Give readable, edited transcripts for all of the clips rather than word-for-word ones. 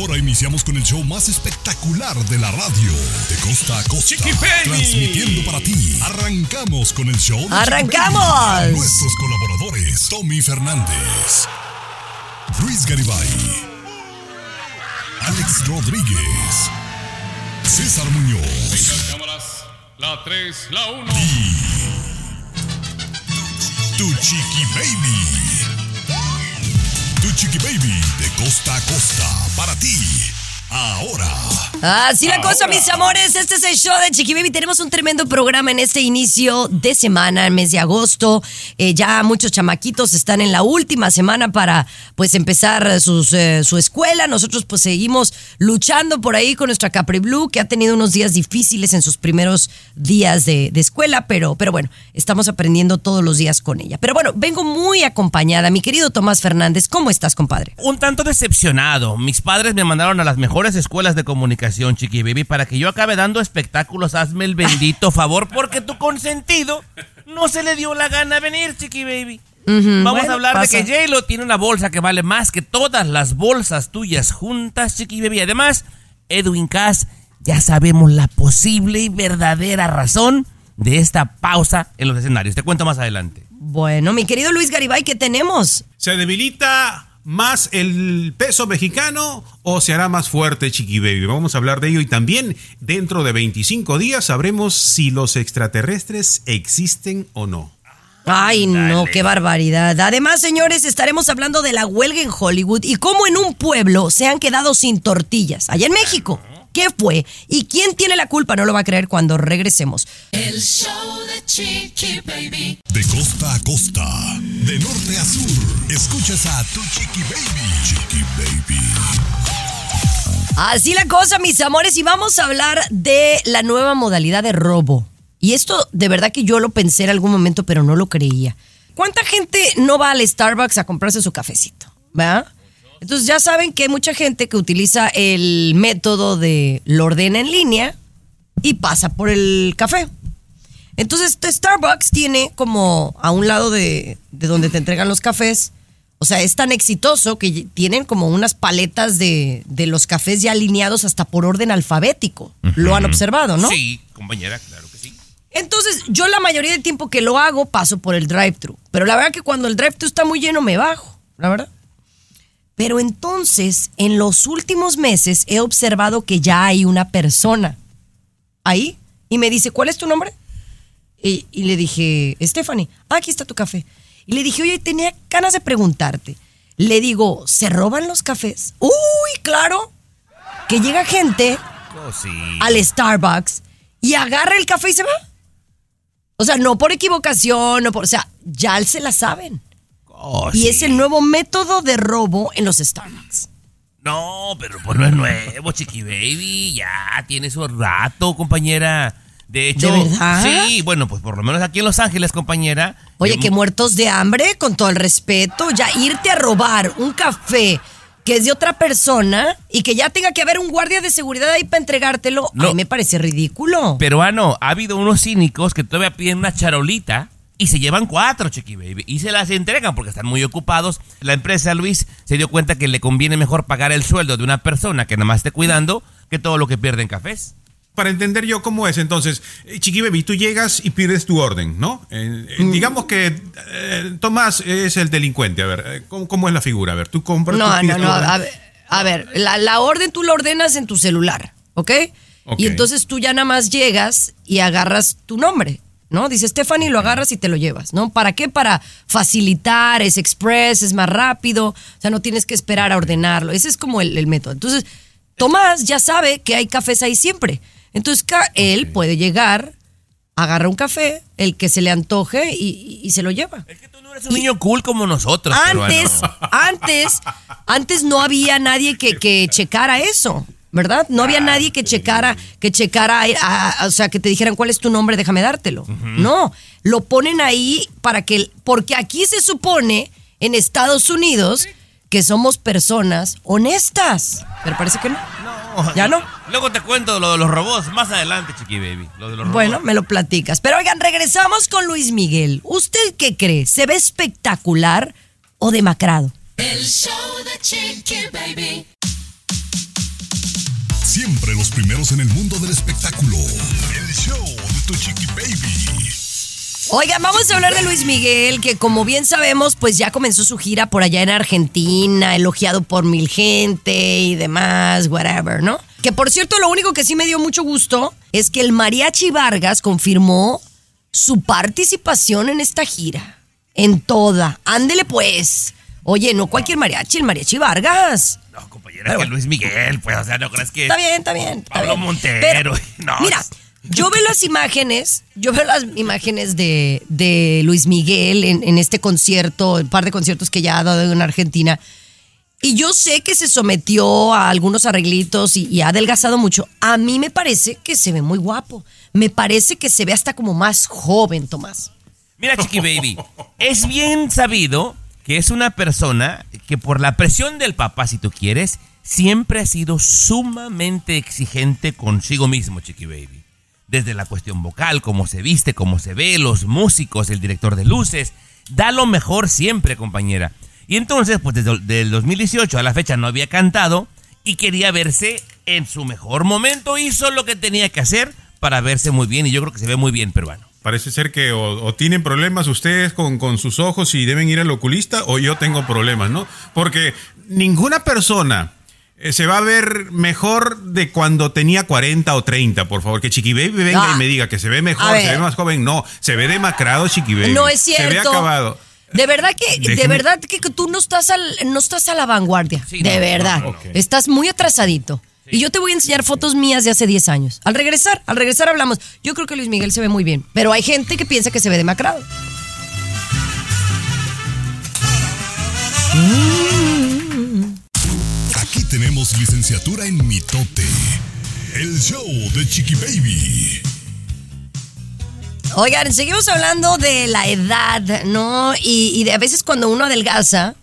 Ahora iniciamos con el show más espectacular de la radio, de costa a costa, Chiqui Baby, transmitiendo para ti. Arrancamos con el show de ¡arrancamos! Baby, nuestros colaboradores, Tommy Fernández, Luis Garibay, Alex Rodríguez, César Muñoz. Vengan, cámaras, la 3, la 1. Y tu Chiqui Baby. Tu Chiqui Baby de costa a costa para ti. Ahora. Así la cosa, mis amores. Este es el show de Chiqui Baby. Tenemos un tremendo programa en este inicio de semana, el mes de agosto. Ya muchos chamaquitos están en la última semana para pues empezar su escuela. Nosotros pues seguimos luchando por ahí con nuestra Capri Blue, que ha tenido unos días difíciles en sus primeros días de escuela, pero bueno, estamos aprendiendo todos los días con ella. Pero bueno, vengo muy acompañada. Mi querido Tomás Fernández, ¿cómo estás, compadre? Un tanto decepcionado. Mis padres me mandaron a las mejores escuelas de comunicación, Chiqui Baby, para que yo acabe dando espectáculos. Hazme el bendito favor, porque tu consentido no se le dio la gana venir, Chiqui Baby. Vamos a hablar de que J-Lo tiene una bolsa que vale más que todas las bolsas tuyas juntas, Chiqui Baby. Además, Edwin Kass, ya sabemos la posible y verdadera razón de esta pausa en los escenarios. Te cuento más adelante. Bueno, mi querido Luis Garibay, ¿qué tenemos? Se debilita más el peso mexicano o se hará más fuerte, Chiqui Baby. Vamos a hablar de ello y también dentro de 25 días sabremos si los extraterrestres existen o no. Ay, no, qué barbaridad. Además, señores, estaremos hablando de la huelga en Hollywood y cómo en un pueblo se han quedado sin tortillas. Allá en México. ¿Qué fue? ¿Y quién tiene la culpa? No lo va a creer cuando regresemos. El show de Chiqui Baby. De costa a costa, de norte a sur, escuchas a tu Chiqui Baby. Chiqui Baby. Así la cosa, mis amores, y vamos a hablar de la nueva modalidad de robo. Y esto de verdad que yo lo pensé en algún momento, pero no lo creía. ¿Cuánta gente no va al Starbucks a comprarse su cafecito? ¿Verdad? Entonces ya saben que hay mucha gente que utiliza el método de lo ordena en línea y pasa por el café. Entonces este Starbucks tiene como a un lado de donde te entregan los cafés. O sea, es tan exitoso que tienen como unas paletas de los cafés ya alineados hasta por orden alfabético. Uh-huh. Lo han observado, ¿no? Sí, compañera, claro que sí. Entonces yo la mayoría del tiempo que lo hago paso por el drive-thru. Pero la verdad que cuando el drive-thru está muy lleno me bajo, la verdad. Pero entonces, en los últimos meses he observado que ya hay una persona ahí y me dice, ¿cuál es tu nombre? Y le dije, Stephanie, aquí está tu café. Y le dije, oye, tenía ganas de preguntarte. Le digo, ¿se roban los cafés? ¡Uy, claro! Que llega gente al Starbucks y agarra el café y se va. O sea, no por equivocación, no por, o sea, ya se la saben. Y es el nuevo método de robo en los Starbucks. No, pero pues no es nuevo, Chiqui Baby. Ya tiene su rato, compañera. De hecho, ¿de verdad? Sí, bueno, pues por lo menos aquí en Los Ángeles, compañera. Oye, que muertos de hambre, con todo el respeto. Ya irte a robar un café que es de otra persona y que ya tenga que haber un guardia de seguridad ahí para entregártelo, no, a mí me parece ridículo. Peruano, ha habido unos cínicos que todavía piden una charolita y se llevan 4, Chiqui Baby, y se las entregan porque están muy ocupados. La empresa, Luis, se dio cuenta que le conviene mejor pagar el sueldo de una persona que nada más esté cuidando que todo lo que pierde en cafés. Para entender yo cómo es, entonces, Chiqui Baby, tú llegas y pides tu orden, ¿no? Digamos que Tomás es el delincuente, a ver, ¿cómo es la figura? A ver, tú compras... No, a ver, la orden tú la ordenas en tu celular, ¿ok? Y entonces tú ya nada más llegas y agarras tu nombre, ¿no? Dice Stephanie, lo agarras y te lo llevas, ¿no? ¿Para qué? Para facilitar, es express, es más rápido, o sea, no tienes que esperar a ordenarlo. Ese es como el método. Entonces, Tomás ya sabe que hay cafés ahí siempre. Entonces, él puede llegar agarra un café, el que se le antoje y se lo lleva. Es que tú no eres un niño cool como nosotros. Antes no había nadie que checara eso, ¿verdad? No había nadie que checara, o sea, que te dijeran cuál es tu nombre, déjame dártelo. Uh-huh. No, lo ponen ahí para que, porque aquí se supone en Estados Unidos que somos personas honestas, pero parece que no. No. ¿Ya no? Luego te cuento lo de los robots más adelante, Chiqui Baby. Lo de los robots. Bueno, me lo platicas. Pero oigan, regresamos con Luis Miguel. ¿Usted qué cree? ¿Se ve espectacular o demacrado? El show de Chiqui Baby. Siempre los primeros en el mundo del espectáculo. El show de tu Chiqui Baby. Oigan, vamos a hablar de Luis Miguel, que como bien sabemos, pues ya comenzó su gira por allá en Argentina, elogiado por 1000 gente y demás, whatever, ¿no? Que por cierto, lo único que sí me dio mucho gusto es que el Mariachi Vargas confirmó su participación en esta gira. En toda. Ándele pues. Oye, no cualquier mariachi, el Mariachi Vargas. No, compañera, pero, que Luis Miguel, pues, o sea, no creas que... Está bien. Pablo Montero. Pero, no. Mira, yo veo las imágenes de Luis Miguel en este concierto, el par de conciertos que ya ha dado en Argentina, y yo sé que se sometió a algunos arreglitos y ha adelgazado mucho. A mí me parece que se ve muy guapo. Me parece que se ve hasta como más joven, Tomás. Mira, Chiqui Baby, es bien sabido... que es una persona que por la presión del papá, si tú quieres, siempre ha sido sumamente exigente consigo mismo, Chiqui Baby. Desde la cuestión vocal, cómo se viste, cómo se ve, los músicos, el director de luces, da lo mejor siempre, compañera. Y entonces, pues desde el 2018 a la fecha no había cantado y quería verse en su mejor momento. Hizo lo que tenía que hacer para verse muy bien y yo creo que se ve muy bien, peruano. Parece ser que o tienen problemas ustedes con sus ojos y deben ir al oculista o yo tengo problemas, ¿no? Porque ninguna persona se va a ver mejor de cuando tenía 40 o 30, por favor. Que Chiqui Baby venga y me diga que se ve mejor, se ve más joven. No, se ve demacrado Chiqui Baby. No es cierto. Se ve acabado. De verdad que tú no estás a la vanguardia. Sí, de verdad. No. Estás muy atrasadito. Y yo te voy a enseñar fotos mías de hace 10 años. Al regresar hablamos. Yo creo que Luis Miguel se ve muy bien, pero hay gente que piensa que se ve demacrado. Aquí tenemos licenciatura en mitote. El show de Chiqui Baby. Oigan, seguimos hablando de la edad, ¿no? Y de, a veces cuando uno adelgaza,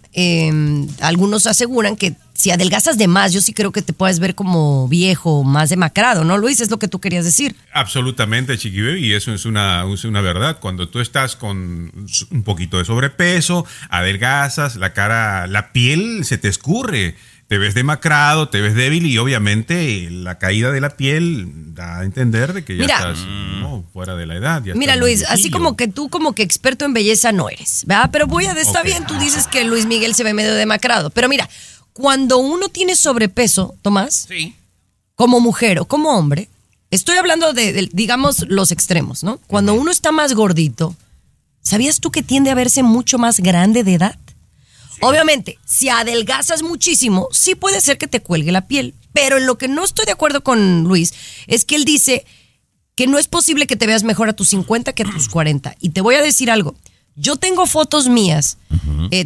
algunos aseguran que si adelgazas de más, yo sí creo que te puedes ver como viejo, más demacrado, ¿no, Luis? Es lo que tú querías decir. Absolutamente, Chiqui Baby, y eso es una verdad. Cuando tú estás con un poquito de sobrepeso, adelgazas, la cara, la piel se te escurre. Te ves demacrado, te ves débil y obviamente la caída de la piel da a entender de que ya estás fuera de la edad. Ya mira, Luis, así como que tú como que experto en belleza no eres, ¿verdad? Pero está bien, tú dices que Luis Miguel se ve medio demacrado. Pero mira, cuando uno tiene sobrepeso, Tomás, sí, como mujer o como hombre, estoy hablando de digamos, los extremos, ¿no? Cuando uno está más gordito, ¿sabías tú que tiende a verse mucho más grande de edad? Obviamente, si adelgazas muchísimo, sí puede ser que te cuelgue la piel. Pero en lo que no estoy de acuerdo con Luis es que él dice que no es posible que te veas mejor a tus 50 que a tus 40. Y te voy a decir algo. Yo tengo fotos mías,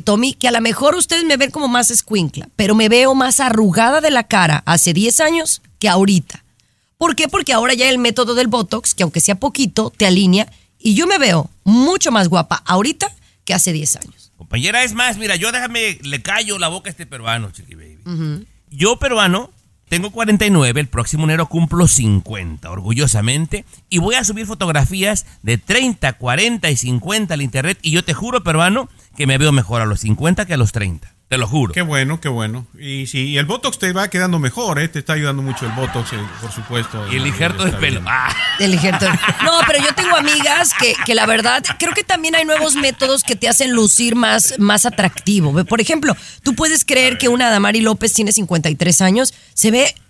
Tommy, que a lo mejor ustedes me ven como más escuincla, pero me veo más arrugada de la cara hace 10 años que ahorita. ¿Por qué? Porque ahora ya el método del Botox, que aunque sea poquito, te alinea. Y yo me veo mucho más guapa ahorita que hace 10 años. Compañera, es más, mira, yo déjame, le callo la boca a este peruano, Chiqui Baby. Uh-huh. Yo, peruano, tengo 49, el próximo enero cumplo 50, orgullosamente, y voy a subir fotografías de 30, 40 y 50 al internet, y yo te juro, peruano, que me veo mejor a los 50 que a los 30. Te lo juro. Qué bueno. Y sí, y el Botox te va quedando mejor, ¿eh? Te está ayudando mucho el Botox, por supuesto. Y el injerto del pelo. El injerto. No, pero yo tengo amigas que la verdad, creo que también hay nuevos métodos que te hacen lucir más atractivo. Por ejemplo, tú puedes creer que una Damari López tiene 53 años,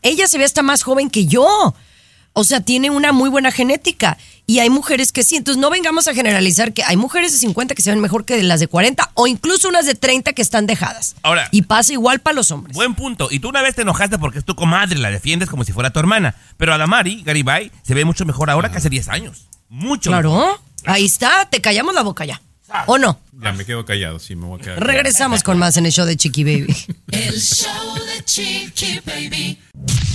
ella se ve hasta más joven que yo. O sea, tiene una muy buena genética. Y hay mujeres que sí. Entonces, no vengamos a generalizar que hay mujeres de 50 que se ven mejor que las de 40 o incluso unas de 30 que están dejadas. Ahora. Y pasa igual para los hombres. Buen punto. Y tú una vez te enojaste porque es tu comadre, la defiendes como si fuera tu hermana. Pero a Damari Garibay se ve mucho mejor ahora que hace 10 años. Mucho. Claro. Mejor. Ahí está, te callamos la boca ya. ¿O no? Ya me quedo callado, sí, me voy a quedar. Regresamos con más en el show de Chiqui Baby. El show de Chiqui Baby.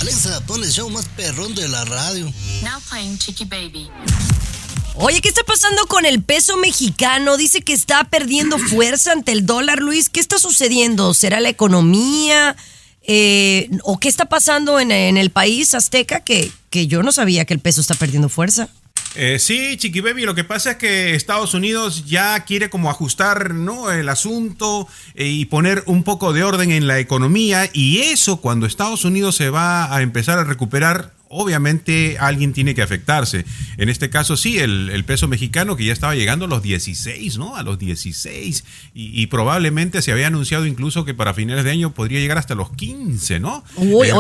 Alexa, pon el show más perrón de la radio. Now playing Chiqui Baby. Oye, ¿qué está pasando con el peso mexicano? Dice que está perdiendo fuerza ante el dólar, Luis. ¿Qué está sucediendo? ¿Será la economía? ¿O qué está pasando en el país azteca? Que yo no sabía que el peso está perdiendo fuerza. Sí, Chiqui Baby, lo que pasa es que Estados Unidos ya quiere como ajustar, ¿no?, el asunto y poner un poco de orden en la economía, y eso, cuando Estados Unidos se va a empezar a recuperar, obviamente alguien tiene que afectarse. En este caso sí, el peso mexicano, que ya estaba llegando a los 16, ¿no? A los 16. Y probablemente se había anunciado incluso que para finales de año podría llegar hasta los 15, ¿no? Oye,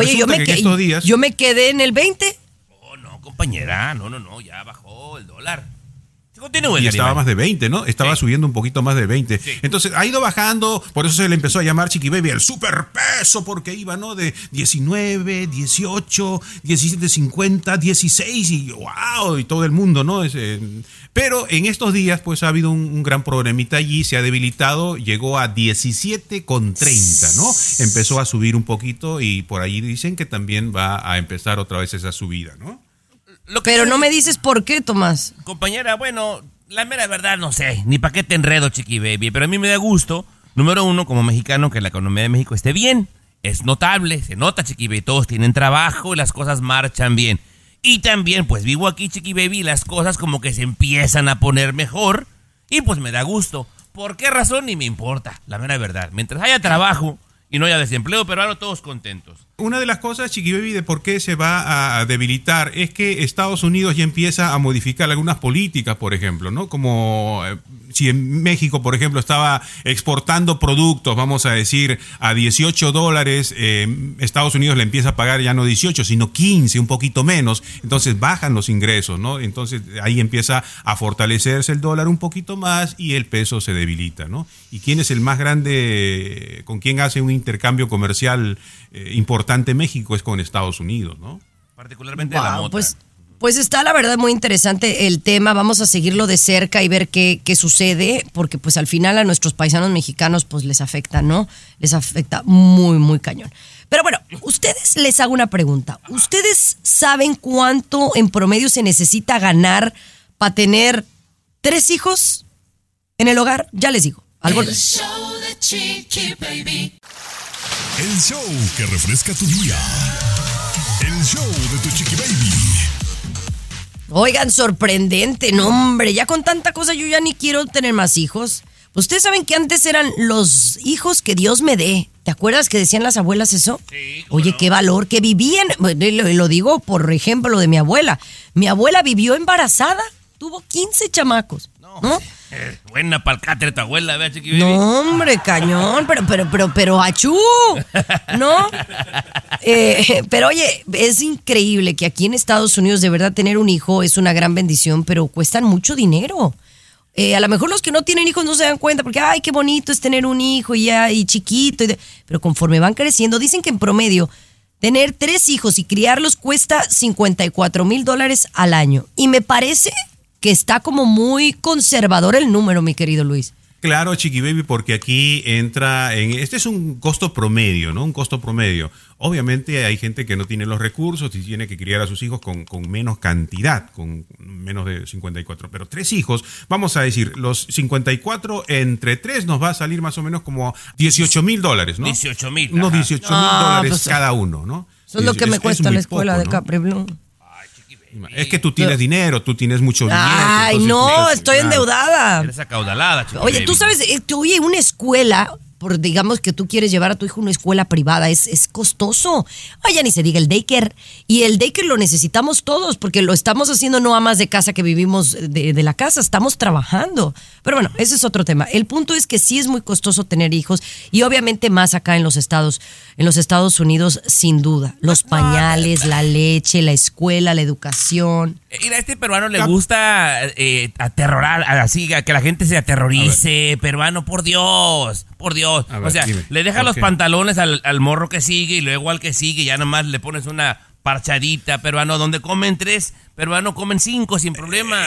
yo me quedé en el 20. Compañera, no, ya bajó el dólar. Y estaba más de 20, ¿no? Estaba subiendo un poquito más de 20. Sí. Entonces ha ido bajando, por eso se le empezó a llamar, Chiqui Baby, el superpeso, porque iba, ¿no?, de 19, 18, 17, 50, 16 y wow, y todo el mundo, ¿no? Pero en estos días pues ha habido un gran problemita allí, se ha debilitado, llegó a 17.30, ¿no? Empezó a subir un poquito y por allí dicen que también va a empezar otra vez esa subida, ¿no? Pero no me dices por qué, Tomás. Compañera, bueno, la mera verdad no sé, ni para qué te enredo, Chiqui Baby, pero a mí me da gusto, número uno, como mexicano, que la economía de México esté bien. Es notable, se nota, Chiqui Baby, todos tienen trabajo y las cosas marchan bien. Y también, pues vivo aquí, Chiqui Baby, y las cosas como que se empiezan a poner mejor y pues me da gusto. ¿Por qué razón? Ni me importa, la mera verdad. Mientras haya trabajo y no haya desempleo, pero ahora todos contentos. Una de las cosas, Chiqui Baby, de por qué se va a debilitar es que Estados Unidos ya empieza a modificar algunas políticas, por ejemplo, ¿no? Como si en México, por ejemplo, estaba exportando productos, vamos a decir, a $18, Estados Unidos le empieza a pagar ya no 18, sino 15, un poquito menos. Entonces bajan los ingresos, ¿no? Entonces ahí empieza a fortalecerse el dólar un poquito más y el peso se debilita, ¿no? ¿Y quién es el más grande, con quién hace un intercambio comercial importante? México es con Estados Unidos, ¿no? Particularmente la mota. Pues está la verdad muy interesante el tema, vamos a seguirlo de cerca y ver qué sucede, porque pues al final a nuestros paisanos mexicanos pues les afecta, ¿no? Les afecta muy, muy cañón. Pero bueno, ustedes, les hago una pregunta. ¿Ustedes saben cuánto en promedio se necesita ganar para tener 3 hijos en el hogar? Ya les digo. El show de Chiqui Baby. El show que refresca tu día. El show de tu Chiqui Baby. Oigan, sorprendente, no hombre, ya con tanta cosa yo ya ni quiero tener más hijos. Ustedes saben que antes eran los hijos que Dios me dé. ¿Te acuerdas que decían las abuelas eso? Sí, oye, bueno. Qué valor que vivían. Lo digo por ejemplo de mi abuela. Mi abuela vivió embarazada, tuvo 15 chamacos. ¿No? Buena pa'l cáter tu abuela, ¿verdad, Chiqui Baby? No, hombre, cañón, pero, achú, ¿no? Pero oye, es increíble que aquí en Estados Unidos de verdad tener un hijo es una gran bendición, pero cuestan mucho dinero. A lo mejor los que no tienen hijos no se dan cuenta porque, ay, qué bonito es tener un hijo y chiquito, pero conforme van creciendo, dicen que en promedio tener 3 hijos y criarlos cuesta $54,000 al año. Y me parece que está como muy conservador el número, mi querido Luis. Claro, Chiqui Baby, porque aquí entra este es un costo promedio, ¿no? Un costo promedio. Obviamente hay gente que no tiene los recursos y tiene que criar a sus hijos con menos cantidad, con menos de 54. Pero 3 hijos, vamos a decir, los 54 entre 3 nos va a salir más o menos como $18,000, ¿no? 18,000. Unos $18,000 pues, cada uno, ¿no? Eso es lo que me cuesta la escuela poco, de Capri Blue. Es que tú tienes dinero, tú tienes mucho dinero. Ay, no, estoy endeudada. Eres acaudalada, Chiqui Baby. Oye, tú sabes, oye, una escuela, digamos que tú quieres llevar a tu hijo a una escuela privada, es costoso. Oye, ni se diga el daycare. Y el daycare lo necesitamos todos, porque lo estamos haciendo no amas de casa que vivimos de la casa, estamos trabajando. Pero bueno, ese es otro tema. El punto es que sí es muy costoso tener hijos, y obviamente más acá en los Estados Unidos, sin duda. Los pañales, la leche, la escuela, la educación. Mira, a este peruano le gusta aterrorar, así, que la gente se aterrorice. Peruano, por Dios, por Dios. Ver, o sea, dime, le deja los pantalones al morro que sigue y luego al que sigue, y ya nomás le pones una parchadita, peruano, donde comen 3, peruano, comen 5 sin problema.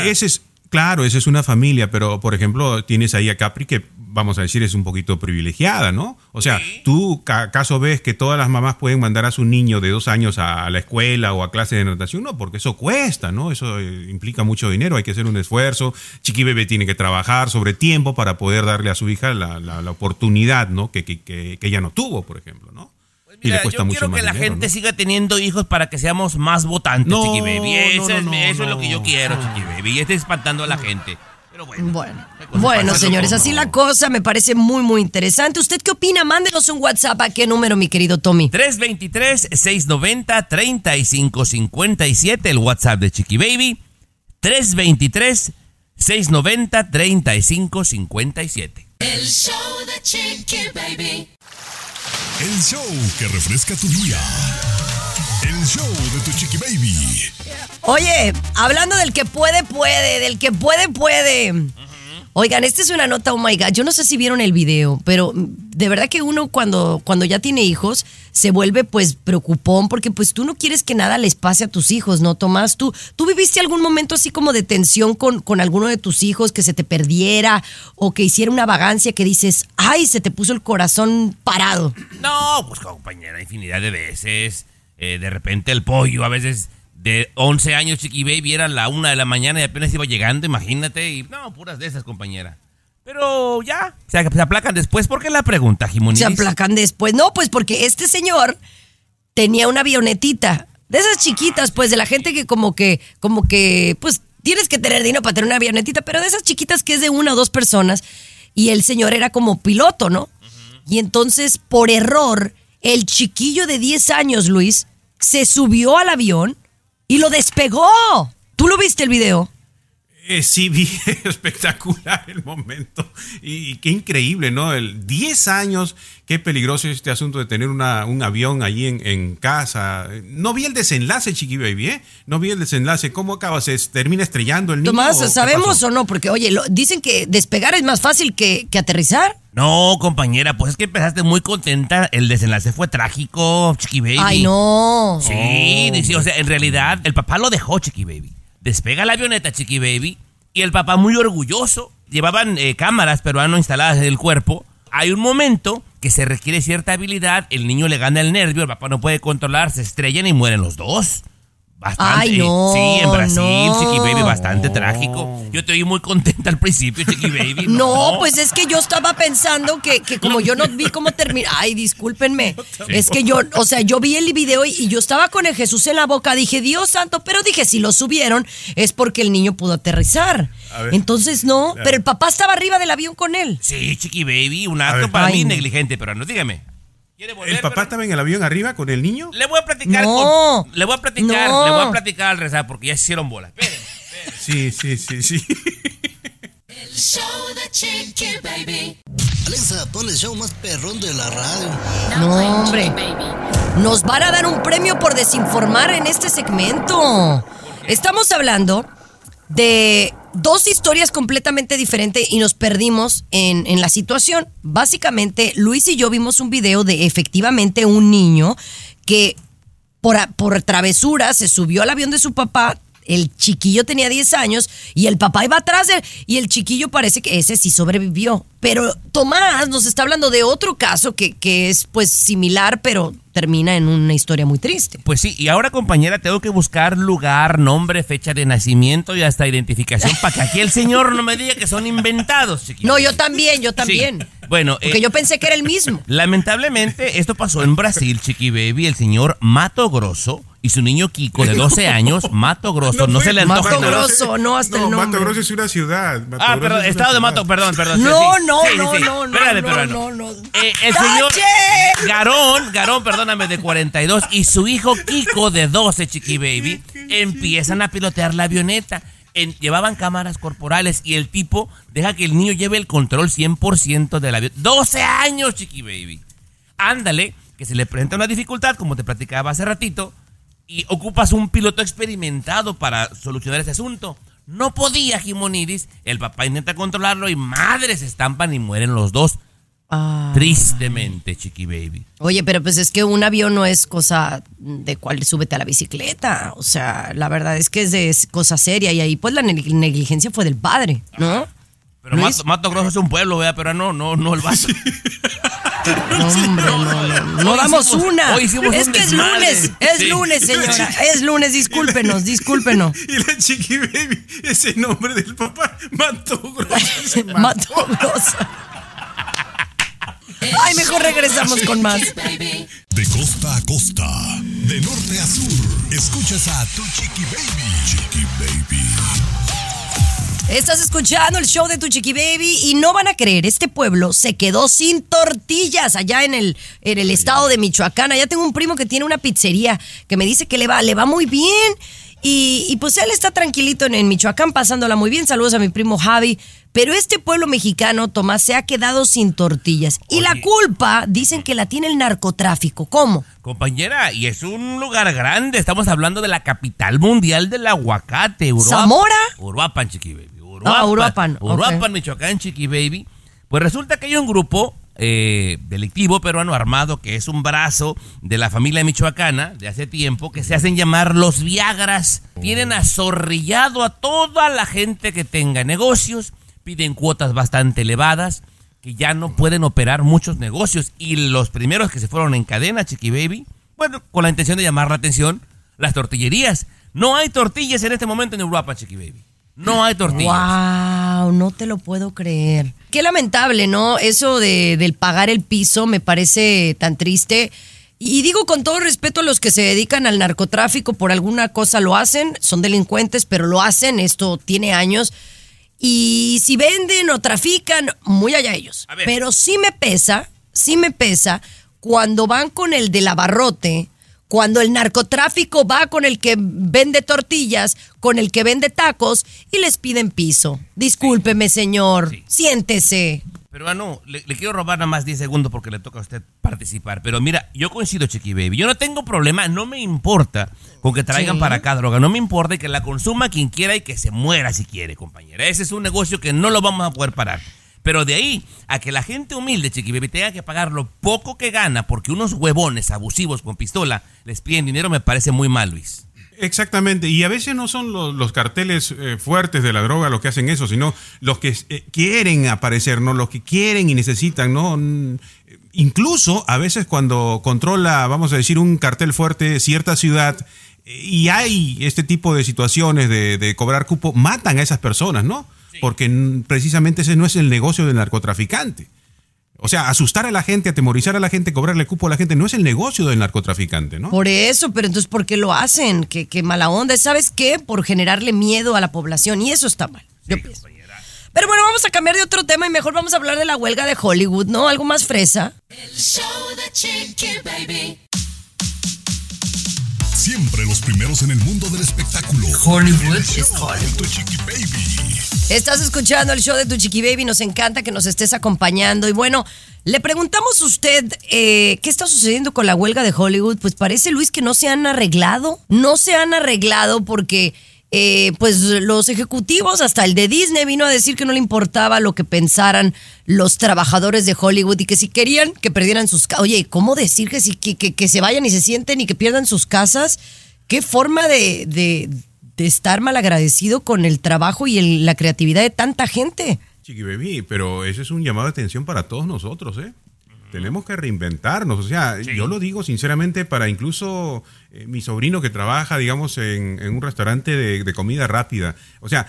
Claro, esa es una familia, pero por ejemplo tienes ahí a Capri que, vamos a decir, es un poquito privilegiada, ¿no? O sea, ¿sí? ¿Tú acaso ves que todas las mamás pueden mandar a su niño de 2 años a la escuela o a clases de natación? No, porque eso cuesta, ¿no? Eso implica mucho dinero, hay que hacer un esfuerzo. Chiqui Baby tiene que trabajar sobre tiempo para poder darle a su hija la oportunidad, ¿no? Que ella no tuvo, por ejemplo, ¿no? Mira, yo quiero que la gente siga teniendo hijos para que seamos más votantes, no, Chiqui Baby. Eso es lo que yo quiero, Chiqui Baby. Y está espantando a la gente. Pero bueno, señores, así la cosa me parece muy, muy interesante. ¿Usted qué opina? Mándenos un WhatsApp. ¿A qué número, mi querido Tommy? 323-690-3557, el WhatsApp de Chiqui Baby. 323-690-3557. El show de Chiqui Baby. El show que refresca tu día. El show de tu Chiqui Baby. Oye, hablando del que puede, del que puede. Uh-huh. Oigan, esta es una nota, oh my God. Yo no sé si vieron el video, pero de verdad que uno cuando ya tiene hijos se vuelve pues preocupón, porque pues tú no quieres que nada les pase a tus hijos, ¿no, Tomás? ¿Tú viviste algún momento así como de tensión con alguno de tus hijos, que se te perdiera o que hiciera una vagancia que dices, ay, se te puso el corazón parado? No, pues compañera, infinidad de veces. De repente el pollo, a veces de 11 años, Chiqui Baby, era la 1 de la mañana y apenas iba llegando, imagínate. Y no, puras de esas, compañera. Pero ya, se aplacan después. ¿Por qué la pregunta, Jimoniz? Se aplacan después. No, pues porque este señor tenía una avionetita. De esas chiquitas, pues, de la gente que como que, pues, tienes que tener dinero para tener una avionetita, pero de esas chiquitas que es de 1 o 2 personas. Y el señor era como piloto, ¿no? Uh-huh. Y entonces, por error, el chiquillo de 10 años, Luis, se subió al avión y lo despegó. ¿Tú lo viste el video? Sí, vi espectacular el momento. Y qué increíble, ¿no? 10 años, qué peligroso es este asunto de tener un avión allí en casa. No vi el desenlace, Chiqui Baby, ¿eh? No vi el desenlace. ¿Cómo acaba? ¿Se termina estrellando el niño? Tomás, ¿sabemos o no? Porque, oye, dicen que despegar es más fácil que aterrizar. No, compañera, pues es que empezaste muy contenta. El desenlace fue trágico, Chiqui Baby. ¡Ay, no! Sí, o sea, en realidad el papá lo dejó, Chiqui Baby. Despega la avioneta, Chiqui Baby, y el papá muy orgulloso. Llevaban cámaras peruano instaladas en el cuerpo. Hay un momento que se requiere cierta habilidad, el niño le gana el nervio, el papá no puede controlar, se estrellan y mueren los dos. Bastante. Ay, no, sí, en Brasil, no. Chiqui Baby, bastante trágico. Yo te oí muy contenta al principio, Chiqui Baby. No, pues es que yo estaba pensando que como yo no vi cómo termina. Ay, discúlpenme. Sí. Es que yo, o sea, yo vi el video y yo estaba con el Jesús en la boca. Dije, Dios santo, pero dije, si lo subieron es porque el niño pudo aterrizar. Entonces no, pero el papá estaba arriba del avión con él. Sí, Chiqui Baby, un acto para mí negligente, pero no, dígame. Volver, ¿el papá estaba en el avión arriba con el niño? Le voy a platicar al rezar, porque ya se hicieron bolas. Espérenme. Sí. El show de Chiqui Baby. Alexa, pon el show más perrón de la radio. No, hombre. Nos van a dar un premio por desinformar en este segmento. Estamos hablando de 2 historias completamente diferentes y nos perdimos en la situación. Básicamente, Luis y yo vimos un video de efectivamente un niño que por travesura se subió al avión de su papá. El chiquillo tenía 10 años y el papá iba atrás y el chiquillo parece que ese sí sobrevivió. Pero Tomás nos está hablando de otro caso que es pues similar, pero termina en una historia muy triste. Pues sí, y ahora, compañera, tengo que buscar lugar, nombre, fecha de nacimiento y hasta identificación para que aquí el señor no me diga que son inventados, chiquillo. No, yo también. Sí. Bueno, porque yo pensé que era el mismo. Lamentablemente, esto pasó en Brasil, Chiqui Baby. El señor Mato Grosso y su niño Kiko, de 12 años, Mato Grosso, no se le antoja. Mato Grosso, no, hasta el nombre. Mato Grosso es una ciudad. Pero estado de Mato, perdón. No. El señor Garón, perdóname, de 42, y su hijo Kiko, de 12, Chiqui Baby, empiezan a pilotear la avioneta. Llevaban cámaras corporales y el tipo deja que el niño lleve el control 100% del avión. 12 años, Chiqui Baby. Ándale, que se le presenta una dificultad, como te platicaba hace ratito, y ocupas un piloto experimentado para solucionar ese asunto. No podía, Jimonidis. El papá intenta controlarlo y madres, se estampan y mueren los dos. Ah. Tristemente, Chiqui Baby. Oye, pero pues es que un avión no es cosa de cual súbete a la bicicleta. O sea, la verdad es que es cosa seria. Y ahí pues la negligencia fue del padre, ¿no? Ajá. Pero Mato Grosso es un pueblo, vea, pero no el vaso. No damos una. Hoy hicimos es un que desmadre. es lunes, señora. Es lunes, discúlpenos. Y la Chiqui Baby, ese nombre del papá, Mato Grosso. Mato Grosso. Ay, mejor regresamos con más. De costa a costa, de norte a sur, escuchas a tu Chiqui Baby. Chiqui Baby. Estás escuchando el show de tu Chiqui Baby y no van a creer, este pueblo se quedó sin tortillas allá en el estado de Michoacán. Allá tengo un primo que tiene una pizzería que me dice que le va muy bien y pues él está tranquilito en Michoacán pasándola muy bien. Saludos a mi primo Javi. Pero este pueblo mexicano, Tomás, se ha quedado sin tortillas. Y oye, la culpa, dicen que la tiene el narcotráfico. ¿Cómo? Compañera, y es un lugar grande. Estamos hablando de la capital mundial del aguacate. ¿Zamora? Uruapan, Chiqui Baby. Uruapan. Uruapan, okay. Michoacán, Chiqui Baby. Pues resulta que hay un grupo delictivo peruano armado que es un brazo de la familia michoacana de hace tiempo que se hacen llamar los Viagras. Tienen azorrillado a toda la gente que tenga negocios, piden cuotas bastante elevadas, que ya no pueden operar muchos negocios. Y los primeros que se fueron en cadena, Chiqui Baby, bueno, con la intención de llamar la atención, las tortillerías. No hay tortillas en este momento en Uruapan, Chiqui Baby. No hay tortillas. Wow, no te lo puedo creer. Qué lamentable, ¿no? Eso del pagar el piso me parece tan triste. Y digo con todo respeto a los que se dedican al narcotráfico, por alguna cosa lo hacen, son delincuentes, pero lo hacen, esto tiene años. Y si venden o trafican, muy allá ellos. Pero sí me pesa cuando van con el del abarrote. Cuando el narcotráfico va con el que vende tortillas, con el que vende tacos y les piden piso. Discúlpeme, señor. Sí. Siéntese. Pero no, le quiero robar nada más 10 segundos porque le toca a usted participar. Pero mira, yo coincido, Chiqui Baby. Yo no tengo problema, no me importa con que traigan para acá droga. No me importa y que la consuma quien quiera y que se muera si quiere, compañera. Ese es un negocio que no lo vamos a poder parar. Pero de ahí a que la gente humilde, Chiqui Baby, tenga que pagar lo poco que gana porque unos huevones abusivos con pistola les piden dinero, me parece muy mal, Luis. Exactamente, y a veces no son los carteles fuertes de la droga los que hacen eso, sino los que quieren aparecer, ¿no? Los que quieren y necesitan, ¿no? Incluso a veces cuando controla, vamos a decir, un cartel fuerte cierta ciudad y hay este tipo de situaciones de cobrar cupo, matan a esas personas, ¿no? Porque precisamente ese no es el negocio del narcotraficante. O sea, asustar a la gente, atemorizar a la gente, cobrarle cupo a la gente, no es el negocio del narcotraficante, ¿no? Por eso, pero entonces, ¿por qué lo hacen? ¿Qué mala onda? ¿Sabes qué? Por generarle miedo a la población, y eso está mal. Sí, yo pienso. Pero bueno, vamos a cambiar de otro tema y mejor vamos a hablar de la huelga de Hollywood, ¿no? Algo más fresa. El show de Chiqui Baby. Siempre los primeros en el mundo del espectáculo. Hollywood es Hollywood. Chiqui Baby. Estás escuchando el show de tu Chiqui Baby. Nos encanta que nos estés acompañando. Y bueno, le preguntamos a usted qué está sucediendo con la huelga de Hollywood. Pues parece, Luis, que no se han arreglado. No se han arreglado porque pues los ejecutivos, hasta el de Disney, vino a decir que no le importaba lo que pensaran los trabajadores de Hollywood y que si querían que perdieran sus casas. Oye, ¿cómo decir que se vayan y se sienten y que pierdan sus casas? ¿Qué forma de estar malagradecido con el trabajo y la creatividad de tanta gente? Chiqui Baby, pero eso es un llamado de atención para todos nosotros, ¿eh? Tenemos que reinventarnos, o sea, sí. Yo lo digo sinceramente para incluso mi sobrino que trabaja, digamos, en un restaurante de comida rápida. O sea,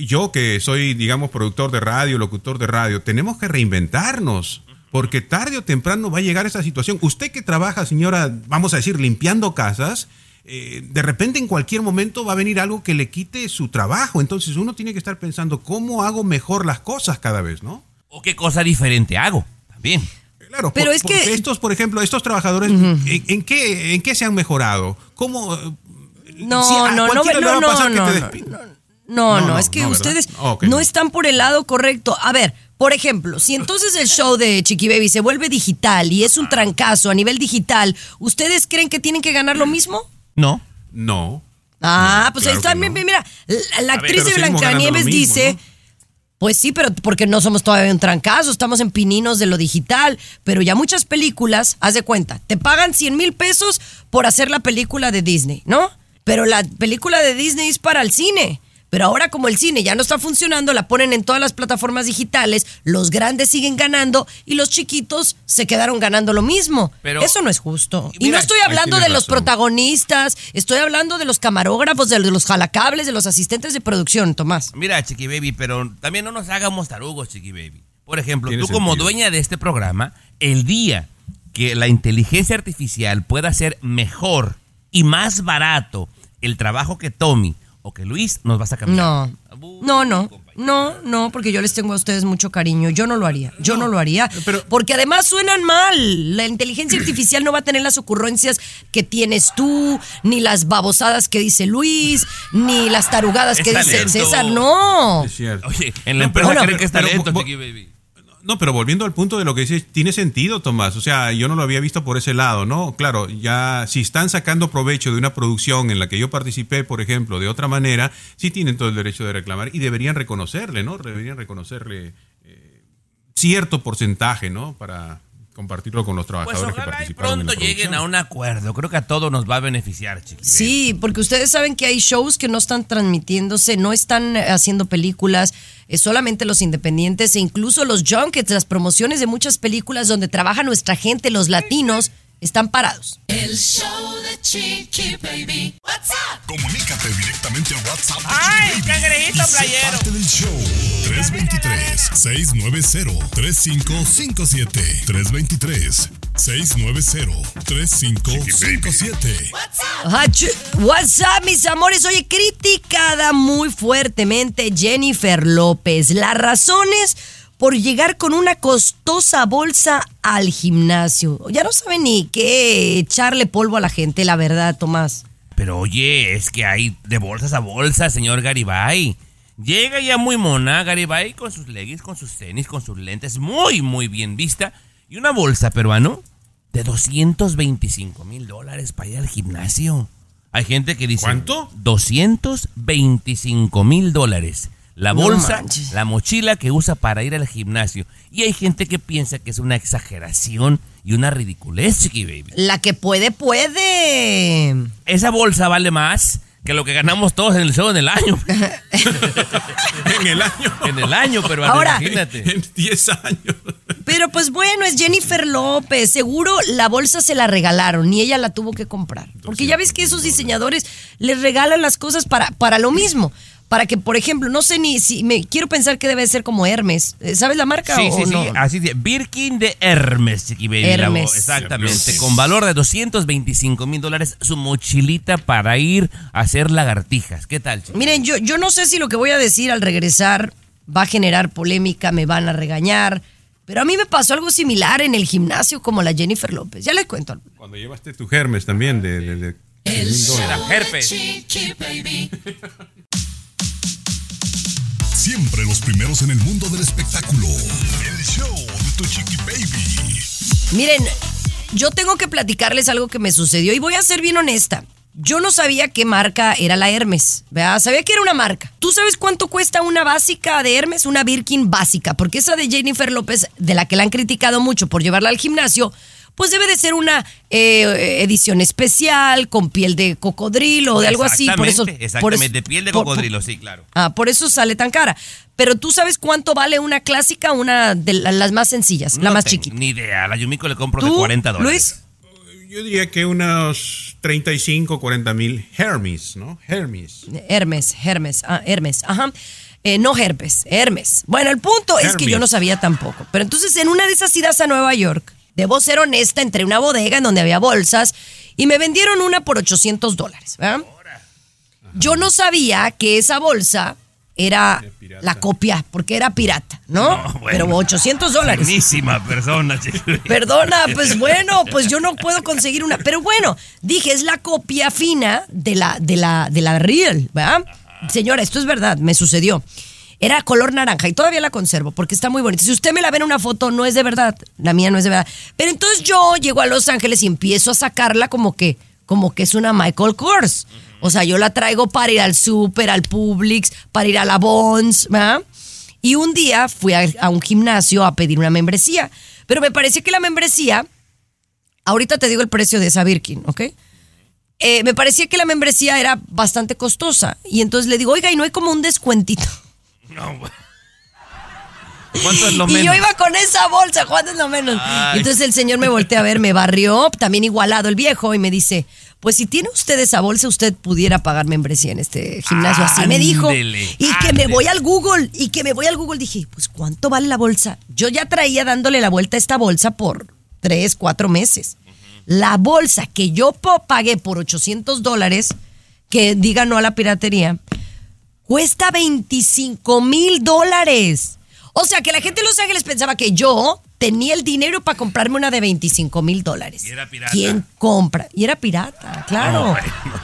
yo que soy, digamos, productor de radio, locutor de radio, tenemos que reinventarnos, porque tarde o temprano va a llegar esa situación. Usted que trabaja, señora, vamos a decir, limpiando casas, de repente en cualquier momento va a venir algo que le quite su trabajo. Entonces uno tiene que estar pensando, ¿cómo hago mejor las cosas cada vez, no? O qué cosa diferente hago, también. Claro, pero es que estos, por ejemplo, estos trabajadores, uh-huh. ¿en qué se han mejorado? ¿Cómo? Es que no, ustedes okay, no están por el lado correcto. A ver, por ejemplo, si entonces el show de Chiqui Baby se vuelve digital y es un trancazo a nivel digital, ¿ustedes creen que tienen que ganar lo mismo? No. Ah, no, pues claro ahí está. No. Mira, la actriz de Blancanieves dice... Pues sí, pero porque no somos todavía en trancazo, estamos en pininos de lo digital, pero ya muchas películas, haz de cuenta, te pagan 100 mil pesos por hacer la película de Disney, ¿no? Pero la película de Disney es para el cine, pero ahora como el cine ya no está funcionando, la ponen en todas las plataformas digitales, los grandes siguen ganando y los chiquitos se quedaron ganando lo mismo. Pero eso no es justo. Mira, y no estoy hablando de los protagonistas, estoy hablando de los camarógrafos, de los jalacables, de los asistentes de producción, Tomás. Mira, Chiqui Baby, pero también no nos hagamos tarugos, Chiqui Baby. Por ejemplo, tú como dueña de este programa, el día que la inteligencia artificial pueda ser mejor y más barato el trabajo que Tommy o que Luis, nos vas a cambiar. No, porque yo les tengo a ustedes mucho cariño. Yo no lo haría, pero, porque además suenan mal. La inteligencia artificial no va a tener las ocurrencias que tienes tú, ni las babosadas que dice Luis, ni las tarugadas que dice César, no. Es cierto. Oye, en la empresa creen que es talento, Chiqui Baby. No, pero volviendo al punto de lo que dices, tiene sentido, Tomás. O sea, yo no lo había visto por ese lado, ¿no? Claro, ya si están sacando provecho de una producción en la que yo participé, por ejemplo, de otra manera, sí tienen todo el derecho de reclamar y deberían reconocerle, ¿no? Deberían reconocerle cierto porcentaje, ¿no? Para compartirlo con los trabajadores que participaron en la producción. Pues ojalá y pronto lleguen a un acuerdo. Creo que a todos nos va a beneficiar, chicos. Sí, porque ustedes saben que hay shows que no están transmitiéndose, no están haciendo películas, solamente los independientes e incluso los junkets, las promociones de muchas películas donde trabaja nuestra gente, los latinos, están parados. El show de Chiqui Baby. What's up? Comunícate directamente a WhatsApp. Ay, cangrejito playero. Parte del show. 323-690-3557. 323-690-3557. What's up, mis amores. Oye, criticada muy fuertemente Jennifer Lopez. Las razones por llegar con una costosa bolsa al gimnasio. Ya no saben ni qué echarle polvo a la gente, la verdad, Tomás. Pero oye, es que hay de bolsas a bolsas, señor Garibay. Llega ya muy mona Garibay con sus leggings, con sus tenis, con sus lentes, muy, muy bien vista. Y una bolsa, peruano, de $225,000 para ir al gimnasio. Hay gente que dice... ¿Cuánto? $225,000. La bolsa, no, la mochila que usa para ir al gimnasio. Y hay gente que piensa que es una exageración y una ridiculez, Chiqui Baby. La que puede, puede. Esa bolsa vale más que lo que ganamos todos en el show en el año. En el año, pero ahora, imagínate. En 10 años. Pero pues bueno, es Jennifer López. Seguro la bolsa se la regalaron y ella la tuvo que comprar. Porque ya ves que esos diseñadores les regalan las cosas para lo mismo. Para que, por ejemplo, no sé ni si... quiero pensar que debe ser como Hermès. ¿Sabes la marca? Sí, así es. Birkin de Hermès, Chiqui Baby. Hermès. Exactamente. Con valor de $225,000 su mochilita para ir a hacer lagartijas. ¿Qué tal, Chiqui? Miren, yo no sé si lo que voy a decir al regresar va a generar polémica, me van a regañar. Pero a mí me pasó algo similar en el gimnasio como la Jennifer López. Ya les cuento. Cuando llevaste tu Hermès también de $1,000. Chiqui Baby. Siempre los primeros en el mundo del espectáculo. El show de tu Chiqui Baby. Miren, yo tengo que platicarles algo que me sucedió y voy a ser bien honesta. Yo no sabía qué marca era la Hermès, ¿verdad? Sabía que era una marca. ¿Tú sabes cuánto cuesta una básica de Hermès? Una Birkin básica, porque esa de Jennifer López, de la que la han criticado mucho por llevarla al gimnasio, pues debe de ser una edición especial, con piel de cocodrilo o de algo así. Exactamente, piel de cocodrilo, sí, claro. Ah, por eso sale tan cara. Pero ¿tú sabes cuánto vale una clásica, una de las más sencillas, la más chiquita? Ni idea, la Yumiko le compro de $40. Luis, yo diría que unos 35, 40 mil Hermès, ¿no? Hermès, ajá. No herpes, Hermès. Bueno, el punto es que yo no sabía tampoco. Pero entonces en una de esas idas a Nueva York, debo ser honesta, entré a una bodega en donde había bolsas y me vendieron una por $800, ¿verdad? Yo no sabía que esa bolsa era la copia, porque era pirata, ¿no? Bueno, pero $800. Buenísima persona, chico. Perdona, pues bueno, pues yo no puedo conseguir una. Pero bueno, dije, es la copia fina de la real, ¿verdad? Ajá. Señora, esto es verdad, me sucedió. Era color naranja y todavía la conservo porque está muy bonita. Si usted me la ve en una foto, no es de verdad. La mía no es de verdad. Pero entonces yo llego a Los Ángeles y empiezo a sacarla como que es una Michael Kors. O sea, yo la traigo para ir al Super, al Publix, para ir a la Bonds, ¿verdad? Y un día fui a un gimnasio a pedir una membresía. Pero me parecía que la membresía... Ahorita te digo el precio de esa Birkin, ¿ok? Me parecía que la membresía era bastante costosa. Y entonces le digo, oiga, ¿y no hay como un descuentito? No, ¿cuánto es lo menos? Y yo iba con esa bolsa, ¿cuánto es lo menos? Ay. Entonces el señor me voltea a ver, me barrió, también igualado el viejo, y me dice... Pues si tiene usted esa bolsa, usted pudiera pagar membresía en este gimnasio. Así me dijo. Y que me voy al Google. Dije, pues ¿cuánto vale la bolsa? Yo ya traía dándole la vuelta a esta bolsa por 3, 4 meses. La bolsa que yo pagué por $800, que diga no a la piratería, cuesta $25,000. O sea, que la gente de Los Ángeles pensaba que yo tenía el dinero para comprarme una de $25,000. Y era pirata. ¿Quién compra? Y era pirata, claro. Ay, no,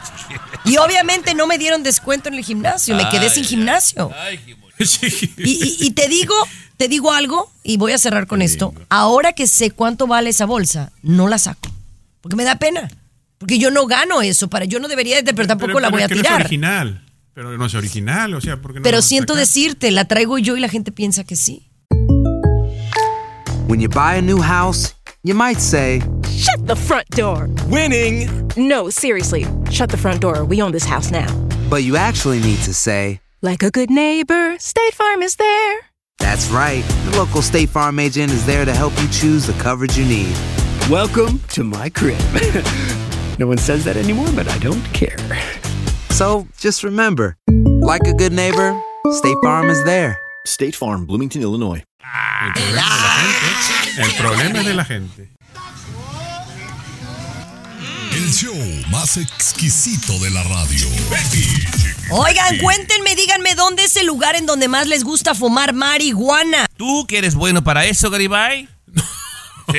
y obviamente no me dieron descuento en el gimnasio. Me quedé sin gimnasio. Ay, qué bonito. Y te digo algo, y voy a cerrar con esto. Ahora que sé cuánto vale esa bolsa, no la saco. Porque me da pena. Porque yo no gano eso. Yo no debería, pero tampoco la voy a tirar. Es original. Pero no es original, o sea, ¿por qué no? Pero siento decirte, la traigo yo y la gente piensa que sí. When you buy a new house, you might say, "Shut the front door." Winning. No, seriously, shut the front door. We own this house now. But you actually need to say, "Like a good neighbor, State Farm is there." That's right. The local State Farm agent is there to help you choose the coverage you need. Welcome to my crib. No one says that anymore, but I don't care. So, just remember, like a good neighbor, State Farm is there. State Farm, Bloomington, Illinois. El problema es de la gente. El show más exquisito de la radio. Oigan, cuéntenme, díganme dónde es el lugar en donde más les gusta fumar marihuana. ¿Tú que eres bueno para eso, Garibay? Sí.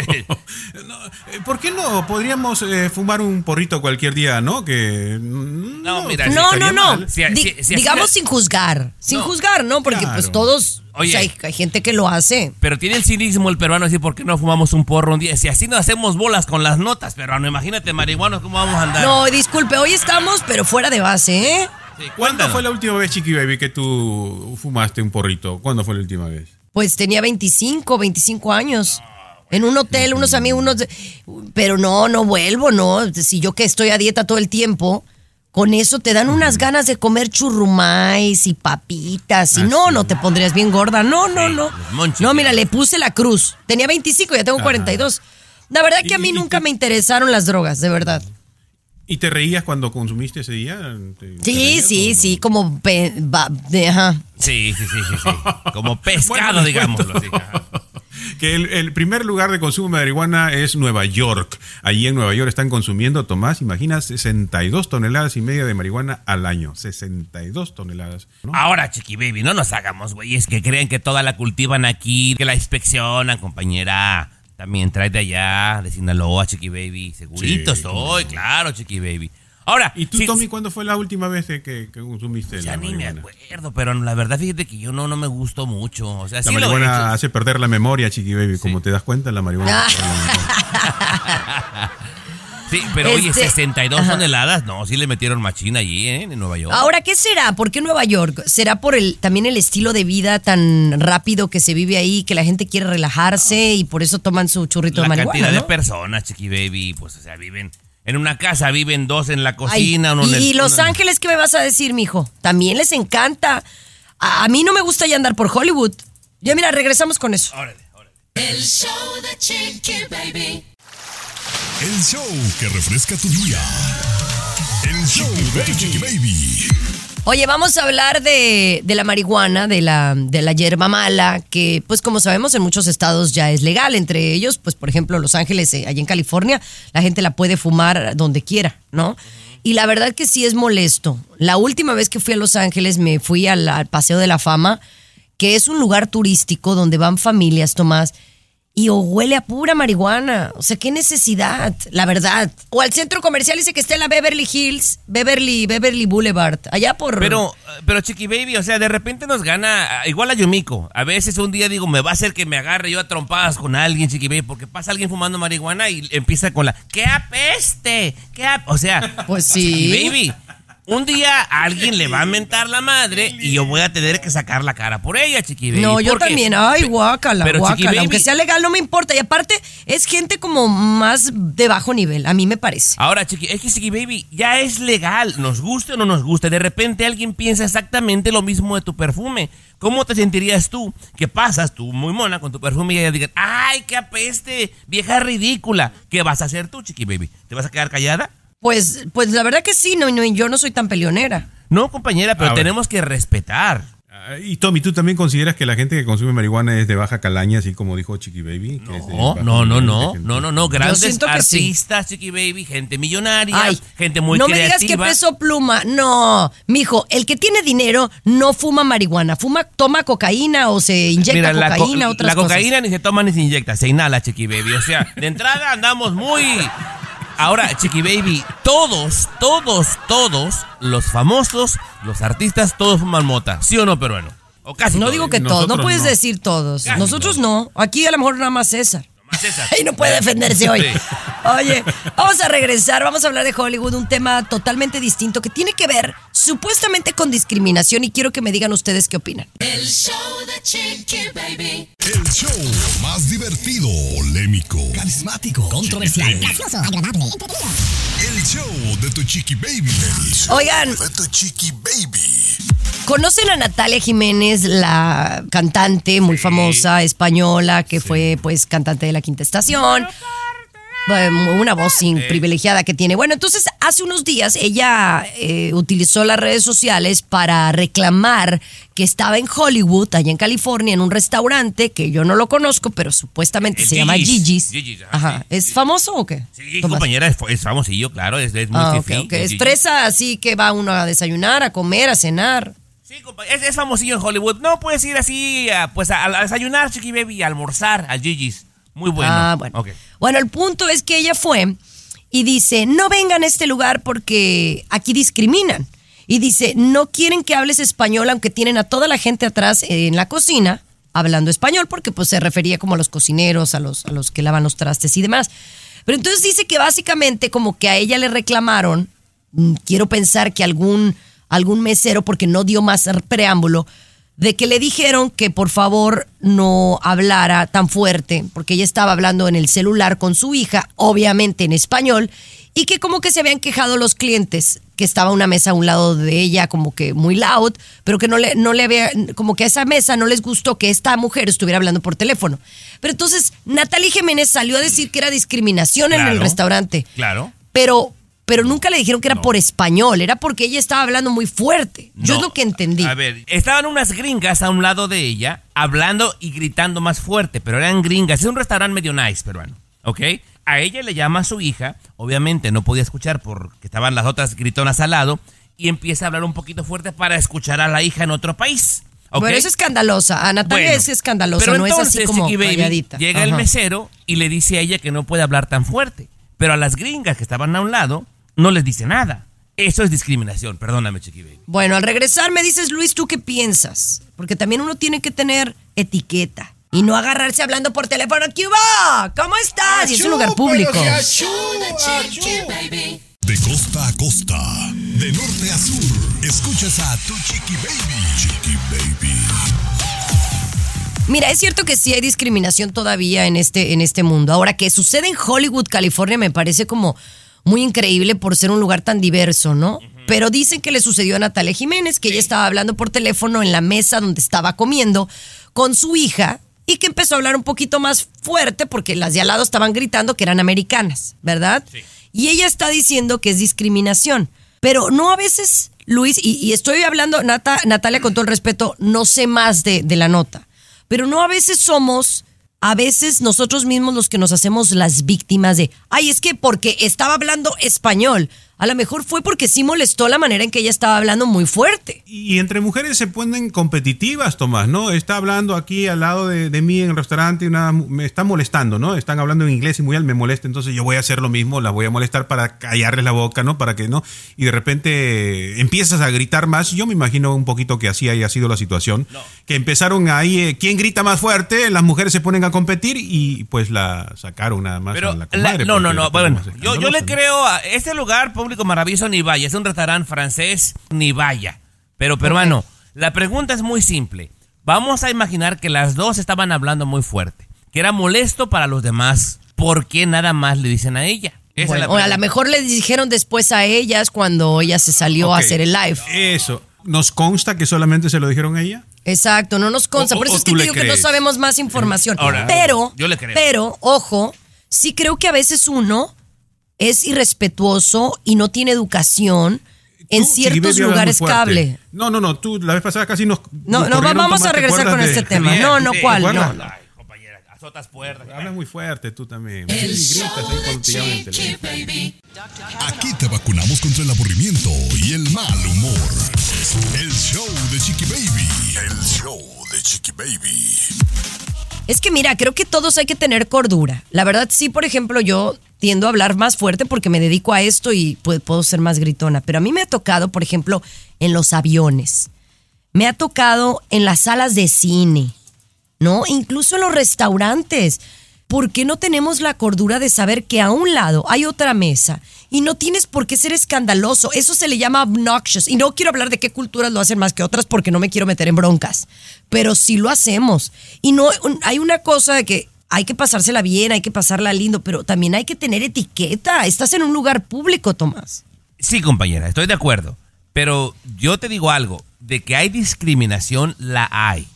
No, ¿por qué no? Podríamos fumar un porrito cualquier día, ¿no? Que No. Digamos sin juzgar. Sin juzgar, ¿no? Porque claro, pues todos... Oye, o sea, hay gente que lo hace. Pero tiene el cinismo el peruano decir, ¿por qué no fumamos un porro un día? Si así no hacemos bolas con las notas, peruano. Imagínate, marihuanos, ¿cómo vamos a andar? No, disculpe, hoy estamos, pero fuera de base, ¿eh? Sí, ¿cuándo fue la última vez, Chiqui Baby, que tú fumaste un porrito? ¿Cuándo fue la última vez? Pues tenía 25 años. En un hotel, unos amigos, pero no vuelvo, no. Si yo que estoy a dieta todo el tiempo, con eso te dan unas ganas de comer churrumais y papitas. Y no te pondrías bien gorda. No. No, mira, le puse la cruz. Tenía 25, ya tengo 42. La verdad que a mí nunca me interesaron las drogas, de verdad. ¿Y te reías cuando consumiste ese día? Sí, como... Sí. Como pescado, digámoslo. Que el primer lugar de consumo de marihuana es Nueva York. Allí en Nueva York están consumiendo, Tomás, imagina, 62 toneladas y media de marihuana al año. 62 toneladas. ¿No? Ahora, Chiqui Baby, no nos hagamos, güey. Es que creen que toda la cultivan aquí, que la inspeccionan, compañera. También trae de allá, de Sinaloa, Chiqui Baby. Segurito estoy, claro, Chiqui Baby. Ahora, ¿y tú, Tommy, cuándo fue la última vez que consumiste la marihuana? Ya ni me acuerdo, pero la verdad, fíjate que yo no me gustó mucho. O sea, la marihuana hace perder la memoria, Chiqui Baby. Sí. Como te das cuenta, la marihuana... Sí, pero oye, 62 toneladas, no, sí le metieron machina allí, ¿eh? En Nueva York. Ahora, ¿qué será? ¿Por qué Nueva York? ¿Será por también el estilo de vida tan rápido que se vive ahí, que la gente quiere relajarse y por eso toman su churrito de marihuana? La cantidad de personas, Chiqui Baby, pues, o sea, viven... En una casa viven 2 en la cocina. Ay, uno y Los Ángeles, ¿qué me vas a decir, mijo? También les encanta. A mí no me gusta ya andar por Hollywood. Ya mira, regresamos con eso. Órale. El show de Chiqui Baby. El show que refresca tu día. El show de Chiqui Baby. Oye, vamos a hablar de la marihuana, de la yerba mala, que pues como sabemos en muchos estados ya es legal, entre ellos, pues por ejemplo Los Ángeles, allá en California, la gente la puede fumar donde quiera, ¿no? Y la verdad que sí es molesto. La última vez que fui a Los Ángeles me fui al Paseo de la Fama, que es un lugar turístico donde van familias, Tomás, y huele a pura marihuana. O sea, qué necesidad, la verdad. O al centro comercial dice que está en la Beverly Hills, Beverly Boulevard, allá por... Pero Chiqui Baby, o sea, de repente nos gana, igual a Yumiko. A veces un día digo, me va a hacer que me agarre yo a trompadas con alguien, Chiqui Baby, porque pasa alguien fumando marihuana y empieza con la... ¡Qué apeste! O sea, pues sí. Chiqui Baby... Un día alguien le va a mentar la madre y yo voy a tener que sacar la cara por ella, Chiqui Baby. No, yo también. Ay, guácala, pero guácala. Baby, aunque sea legal, no me importa. Y aparte, es gente como más de bajo nivel, a mí me parece. Ahora, es que Chiqui Baby ya es legal, nos guste o no nos guste. De repente alguien piensa exactamente lo mismo de tu perfume. ¿Cómo te sentirías tú que pasas tú muy mona con tu perfume y ella diga, ay, qué apeste, vieja ridícula? ¿Qué vas a hacer tú, Chiqui Baby? ¿Te vas a quedar callada? Pues la verdad que sí, no, yo no soy tan peleonera. No, compañera, pero tenemos que respetar. Y Tommy, ¿tú también consideras que la gente que consume marihuana es de baja calaña, así como dijo Chiqui Baby? No, grandes artistas, sí. Chiqui Baby, gente millonaria, ay, gente muy creativa. No me digas que Peso Pluma, no, mijo, el que tiene dinero no fuma marihuana, toma cocaína o se inyecta. Mira, cocaína, otras cosas. La cocaína ni se toma ni se inyecta, se inhala, Chiqui Baby, o sea, de entrada andamos muy... Ahora, Chiqui Baby, todos los famosos, los artistas, todos fuman mota. ¿Sí o no, peruano? O casi no todos. Digo que todos, no puedes decir todos. Casi nosotros todos. No. Aquí a lo mejor nada más César. Y no puede defenderse hoy. Oye, vamos a regresar, vamos a hablar de Hollywood, un tema totalmente distinto que tiene que ver supuestamente con discriminación y quiero que me digan ustedes qué opinan. El show de Chiqui Baby. El show más divertido, polémico, carismático, controversial, gracioso, agradable, entretenido. El show de tu Chiqui Baby. Oigan, de tu Chiqui Baby. ¿Conocen a Natalia Jiménez, la cantante muy famosa española que fue pues cantante de La Quinta Estación? Una voz privilegiada que tiene. Bueno, entonces hace unos días ella utilizó las redes sociales para reclamar que estaba en Hollywood, allá en California, en un restaurante que yo no lo conozco, pero supuestamente se llama Gigi's. Ajá. ¿Es famoso o qué? Sí, Tomás, compañera, es famosillo, claro, es muy difícil. Okay. Estresa, así que va uno a desayunar, a comer, a cenar. Sí, es famosillo en Hollywood. No puedes ir así a desayunar, Chiqui Baby, a almorzar al Gigi's. Muy bueno. Okay. Bueno, el punto es que ella fue y dice, no vengan a este lugar porque aquí discriminan. Y dice, no quieren que hables español aunque tienen a toda la gente atrás en la cocina hablando español porque pues se refería como a los cocineros, a los que lavan los trastes y demás. Pero entonces dice que básicamente como que a ella le reclamaron, quiero pensar que algún mesero porque no dio más preámbulo, de que le dijeron que por favor no hablara tan fuerte porque ella estaba hablando en el celular con su hija, obviamente en español, y que como que se habían quejado los clientes, que estaba una mesa a un lado de ella como que muy loud, pero que no le había, como que a esa mesa no les gustó que esta mujer estuviera hablando por teléfono. Pero entonces Natalia Jiménez salió a decir que era discriminación, claro, en el restaurante. Claro. Pero nunca le dijeron que era por español, era porque ella estaba hablando muy fuerte. Yo es lo que entendí. A ver, estaban unas gringas a un lado de ella, hablando y gritando más fuerte, pero eran gringas. Es un restaurante medio nice, peruano, ¿ok? A ella le llama a su hija, obviamente no podía escuchar porque estaban las otras gritonas al lado, y empieza a hablar un poquito fuerte para escuchar a la hija en otro país. Okay. Pero es escandalosa, a Natalia es escandalosa, pero no entonces, es así como calladita. Llega el mesero y le dice a ella que no puede hablar tan fuerte, pero a las gringas que estaban a un lado... no les dice nada. Eso es discriminación. Perdóname, Chiqui Baby. Bueno, al regresar me dices, Luis, ¿tú qué piensas? Porque también uno tiene que tener etiqueta y no agarrarse hablando por teléfono. ¿Qué va? ¿Cómo estás? Y es un lugar público. De costa a costa, de norte a sur, escuchas a tu Chiqui Baby. Chiqui Baby. Mira, es cierto que sí hay discriminación todavía en este mundo. Ahora, que sucede en Hollywood, California, me parece como... muy increíble por ser un lugar tan diverso, ¿no? Uh-huh. Pero dicen que le sucedió a Natalia Jiménez, que ella estaba hablando por teléfono en la mesa donde estaba comiendo con su hija y que empezó a hablar un poquito más fuerte porque las de al lado estaban gritando que eran americanas, ¿verdad? Sí. Y ella está diciendo que es discriminación. Pero no, a veces, Luis, y estoy hablando, Natalia, con todo el respeto, no sé más de la nota, pero no, a veces nosotros mismos los que nos hacemos las víctimas de, ay, es que porque estaba hablando español. A lo mejor fue porque sí molestó la manera en que ella estaba hablando muy fuerte. Y entre mujeres se ponen competitivas, Tomás, ¿no? Está hablando aquí al lado de mí en el restaurante, me está molestando, ¿no? Están hablando en inglés y muy me molesta, entonces yo voy a hacer lo mismo, las voy a molestar para callarles la boca, ¿no? Para que no. Y de repente empiezas a gritar más. Yo me imagino un poquito que así haya sido la situación. No. Que empezaron ahí, ¿quién grita más fuerte? Las mujeres se ponen a competir y pues la sacaron nada más. Pero a la comadre, no, bueno, yo le creo a este lugar... público maravilloso ni vaya. Es un restaurante francés, ni vaya. Pero peruano, okay. La pregunta es muy simple. Vamos a imaginar que las dos estaban hablando muy fuerte, que era molesto para los demás. ¿Por qué nada más le dicen a ella? Bueno, o a lo mejor le dijeron después a ellas cuando ella se salió a hacer el live. Eso. ¿Nos consta que solamente se lo dijeron a ella? Exacto, no nos consta. Por eso es que te digo que no sabemos más información. Ahora, yo le creo. Pero, ojo, sí creo que a veces uno es irrespetuoso y no tiene educación en ciertos lugares cable. No, tú la vez pasada casi nos vamos a regresar con este tema. Bien, ¿cuál? No. Otras puertas. Hablas muy fuerte tú también. Aquí te vacunamos contra el aburrimiento y el mal humor. El show de Chiqui Baby. El show de Chiqui Baby. Es que mira, creo que todos hay que tener cordura. La verdad, sí, por ejemplo, yo tiendo a hablar más fuerte porque me dedico a esto y puedo ser más gritona. Pero a mí me ha tocado, por ejemplo, en los aviones. Me ha tocado en las salas de cine. ¿No? Incluso en los restaurantes. ¿Por qué no tenemos la cordura de saber que a un lado hay otra mesa y no tienes por qué ser escandaloso? Eso se le llama obnoxious. Y no quiero hablar de qué culturas lo hacen más que otras porque no me quiero meter en broncas. Pero sí lo hacemos. Y no hay una cosa de que hay que pasársela bien, hay que pasarla lindo, pero también hay que tener etiqueta. Estás en un lugar público, Tomás. Sí, compañera, estoy de acuerdo. Pero yo te digo algo, de que hay discriminación, la hay.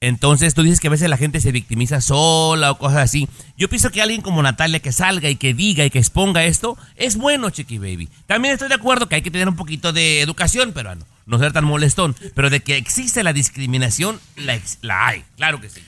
Entonces tú dices que a veces la gente se victimiza sola o cosas así. Yo pienso que alguien como Natalia que salga y que diga y que exponga esto es bueno, Chiqui Baby. También estoy de acuerdo que hay que tener un poquito de educación, pero no ser tan molestón. Pero de que existe la discriminación, la hay, claro que sí.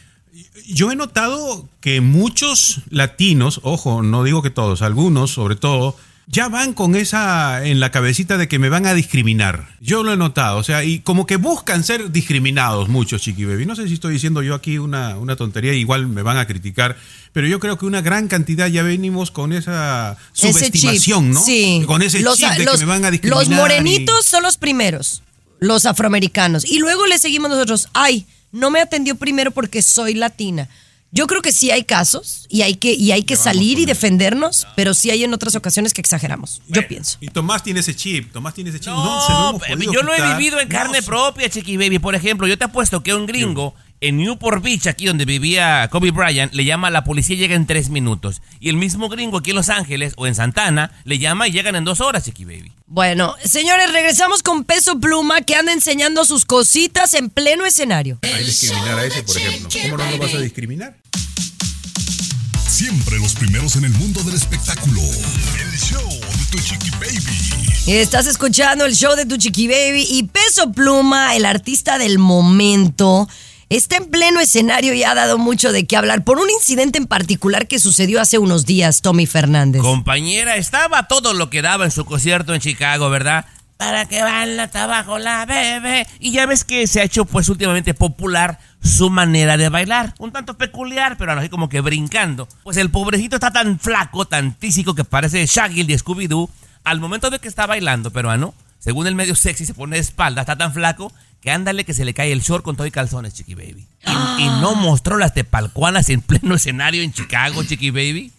Yo he notado que muchos latinos, ojo, no digo que todos, algunos sobre todo, ya van con esa en la cabecita de que me van a discriminar. Yo lo he notado, o sea, y como que buscan ser discriminados muchos, Chiqui Baby. No sé si estoy diciendo yo aquí una tontería, igual me van a criticar, pero yo creo que una gran cantidad ya venimos con esa subestimación, ¿no? Sí. Con ese chip de que me van a discriminar. Los morenitos son los primeros, los afroamericanos. Y luego le seguimos nosotros. Ay, no me atendió primero porque soy latina. Yo creo que sí hay casos y hay que salir y defendernos, pero sí hay en otras ocasiones que exageramos, bueno, yo pienso. Y Tomás tiene ese chip. Yo lo he vivido en carne propia, Chiqui Baby. Por ejemplo, yo te apuesto que un gringo en Newport Beach, aquí donde vivía Kobe Bryant, le llama a la policía y llega en 3 minutos. Y el mismo gringo aquí en Los Ángeles o en Santana le llama y llegan en 2 horas, Chiqui Baby. Bueno, señores, regresamos con Peso Pluma que anda enseñando sus cositas en pleno escenario. Hay que discriminar a ese, por ejemplo. ¿Cómo no lo vas a discriminar? Siempre los primeros en el mundo del espectáculo. El show de tu Chiqui Baby. Estás escuchando el show de tu Chiqui Baby y Peso Pluma, el artista del momento, está en pleno escenario y ha dado mucho de qué hablar por un incidente en particular que sucedió hace unos días, Tommy Fernández. Compañera, estaba todo lo que daba en su concierto en Chicago, ¿verdad? Para que baila hasta abajo la bebé. Y ya ves que se ha hecho pues últimamente popular su manera de bailar. Un tanto peculiar, pero así como que brincando. Pues el pobrecito está tan flaco, tan tísico que parece Shaggy de Scooby-Doo. Al momento de que está bailando, peruano, según el medio sexy, se pone de espalda, está tan flaco que ándale que se le cae el short con todo y calzones, Chiqui Baby. Y no mostró las tepalcuanas en pleno escenario en Chicago, Chiqui Baby.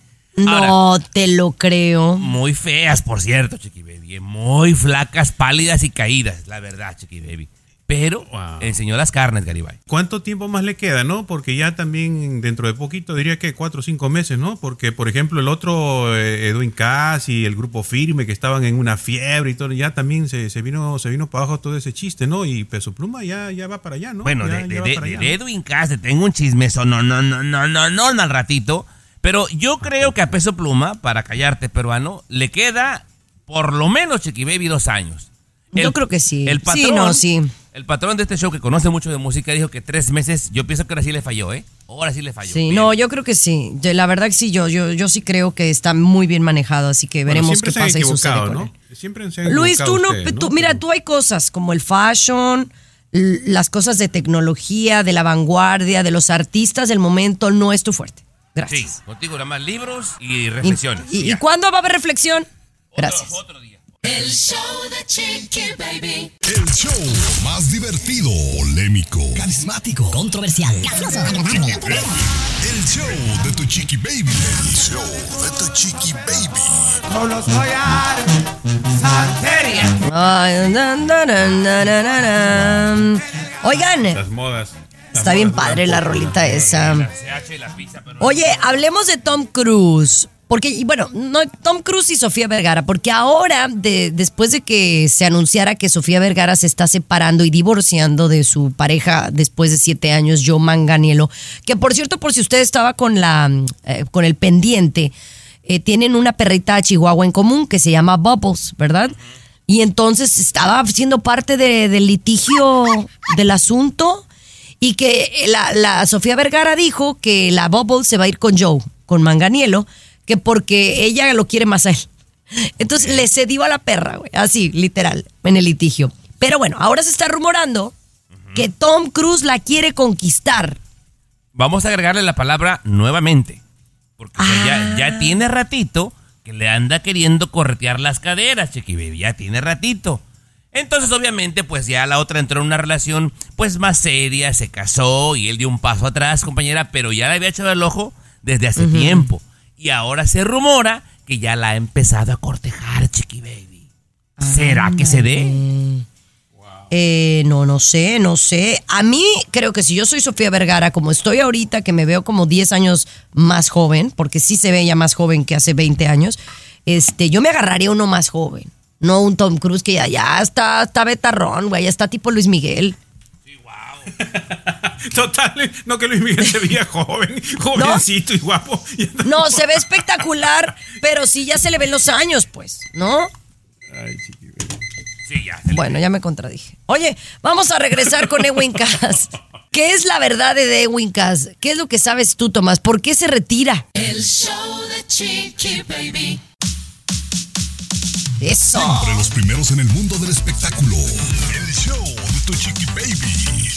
Ahora, no te lo creo. Muy feas, por cierto, Chiqui Baby. Muy flacas, pálidas y caídas, la verdad, Chiqui Baby. Pero enseñó las carnes, Garibay. ¿Cuánto tiempo más le queda, no? Porque ya también dentro de poquito, diría que 4 o 5 meses, ¿no? Porque, por ejemplo, el otro Edwin Kass y el Grupo Firme que estaban en una fiebre y todo, ya también se vino para abajo todo ese chiste, ¿no? Y Peso Pluma ya va para allá, ¿no? Bueno, de Edwin Kass te tengo un chismeso, no al ratito. Pero yo creo que a Peso Pluma, para callarte, peruano, le queda por lo menos, Chiqui Baby, 2 años. Yo creo que sí. El patrón, sí. El patrón de este show, que conoce mucho de música, dijo que 3 meses, yo pienso que ahora sí le falló, ¿eh? Ahora sí le falló. Sí, bien. No, yo creo que sí. La verdad que sí, yo sí creo que está muy bien manejado, así que veremos qué pasa y sucede con él. Siempre se han equivocado, Luis, tú hay cosas como el fashion, las cosas de tecnología, de la vanguardia, de los artistas del momento, no es tu fuerte. Gracias. Sí, contigo nada más libros y reflexiones. ¿Y cuándo va a haber reflexión? Gracias. Otro día. El show de Chiqui Baby. El show más divertido, polémico, carismático, controversial, gracioso, agradable. El show de tu Chiqui Baby. El show de tu Chiqui Baby. No los voy a dar. Oigan, las modas. Está bien padre la rolita esa. Oye, hablemos de Tom Cruise. Porque, bueno, no, Tom Cruise y Sofía Vergara. Porque ahora, después de que se anunciara que Sofía Vergara se está separando y divorciando de su pareja después de 7 años, Joe Manganiello, que por cierto, por si usted estaba con el pendiente, tienen una perrita de Chihuahua en común que se llama Bubbles, ¿verdad? Y entonces estaba siendo parte del litigio del asunto, y que la Sofía Vergara dijo que la Bubbles se va a ir con Joe, con Manganiello, que porque ella lo quiere más a él. Entonces le cedió a la perra, güey, así, literal, en el litigio. Pero bueno, ahora se está rumorando que Tom Cruise la quiere conquistar. Vamos a agregarle la palabra nuevamente, porque ya tiene ratito que le anda queriendo corretear las caderas, Chiqui Baby, ya tiene ratito. Entonces, obviamente, pues ya la otra entró en una relación pues más seria, se casó y él dio un paso atrás, compañera, pero ya le había echado el ojo desde hace tiempo. Y ahora se rumora que ya la ha empezado a cortejar, Chiqui Baby. ¿Será que se dé? Wow. No sé. A mí creo que si yo soy Sofía Vergara, como estoy ahorita, que me veo como 10 años más joven, porque sí se ve ya más joven que hace 20 años, yo me agarraría uno más joven. No un Tom Cruise que ya está betarrón, güey, ya está tipo Luis Miguel. Total, no que Luis Miguel se veía joven, jovencito, ¿no? Y guapo. No, se ve espectacular, pero sí ya se le ven los años, pues, ¿no? Ay, Chiqui Baby. Sí, ya. Bueno, ya me contradije. Oye, vamos a regresar con Edwin Kass. ¿Qué es la verdad de Edwin Kass? ¿Qué es lo que sabes tú, Tomás? ¿Por qué se retira? El show de Chiqui Baby. Eso. Siempre los primeros en el mundo del espectáculo. El show de tu Chiqui Baby.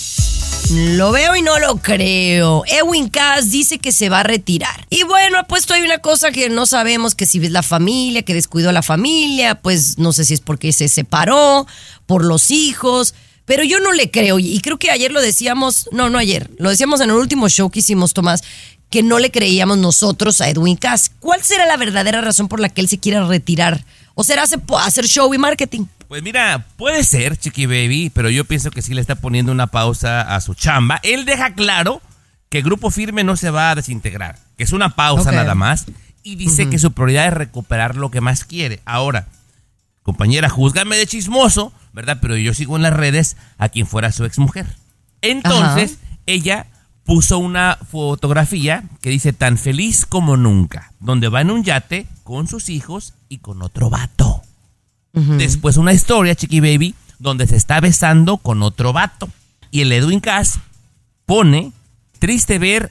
Lo veo y no lo creo. Edwin Kass dice que se va a retirar. Y bueno, apuesto hay una cosa que no sabemos, que si es la familia, que descuidó a la familia, pues no sé si es porque se separó, por los hijos, pero yo no le creo. Y creo que ayer lo decíamos, lo decíamos en el último show que hicimos, Tomás, que no le creíamos nosotros a Edwin Kass. ¿Cuál será la verdadera razón por la que él se quiera retirar? ¿O será hacer show y marketing? Pues mira, puede ser, Chiqui Baby, pero yo pienso que sí le está poniendo una pausa a su chamba. Él deja claro que Grupo Firme no se va a desintegrar, que es una pausa nada más, y dice que su prioridad es recuperar lo que más quiere. Ahora, compañera, júzgame de chismoso, ¿verdad? Pero yo sigo en las redes a quien fuera su exmujer. Entonces, ella puso una fotografía que dice tan feliz como nunca, donde va en un yate con sus hijos y con otro vato. Después una historia, Chiqui Baby, donde se está besando con otro vato. Y el Edwin Kass pone, triste ver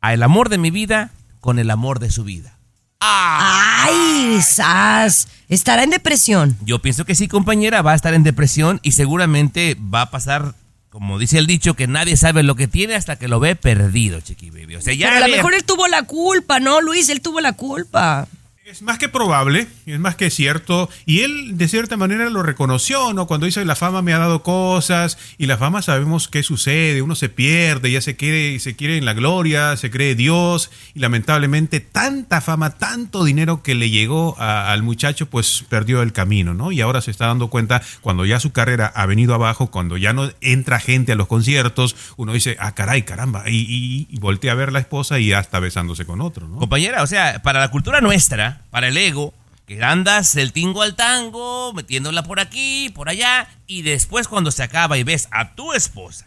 al amor de mi vida con el amor de su vida. ¡Ay, sas! ¿Estará en depresión? Yo pienso que sí, compañera, va a estar en depresión y seguramente va a pasar, como dice el dicho, que nadie sabe lo que tiene hasta que lo ve perdido, Chiqui Baby. O sea, ya. Pero a lo mejor él tuvo la culpa, ¿no, Luis? Él tuvo la culpa. Es más que probable, es más que cierto, y él de cierta manera lo reconoció, ¿no? Cuando dice la fama me ha dado cosas, y la fama sabemos qué sucede, uno se pierde, ya se quiere en la gloria, se cree Dios, y lamentablemente tanta fama, tanto dinero que le llegó al muchacho, pues perdió el camino, ¿no? Y ahora se está dando cuenta, cuando ya su carrera ha venido abajo, cuando ya no entra gente a los conciertos, uno dice, ah, caray, caramba, y voltea a ver a la esposa y ya está besándose con otro, ¿no? Compañera, o sea, para la cultura nuestra, para el ego, que andas del tingo al tango, metiéndola por aquí, por allá, y después cuando se acaba y ves a tu esposa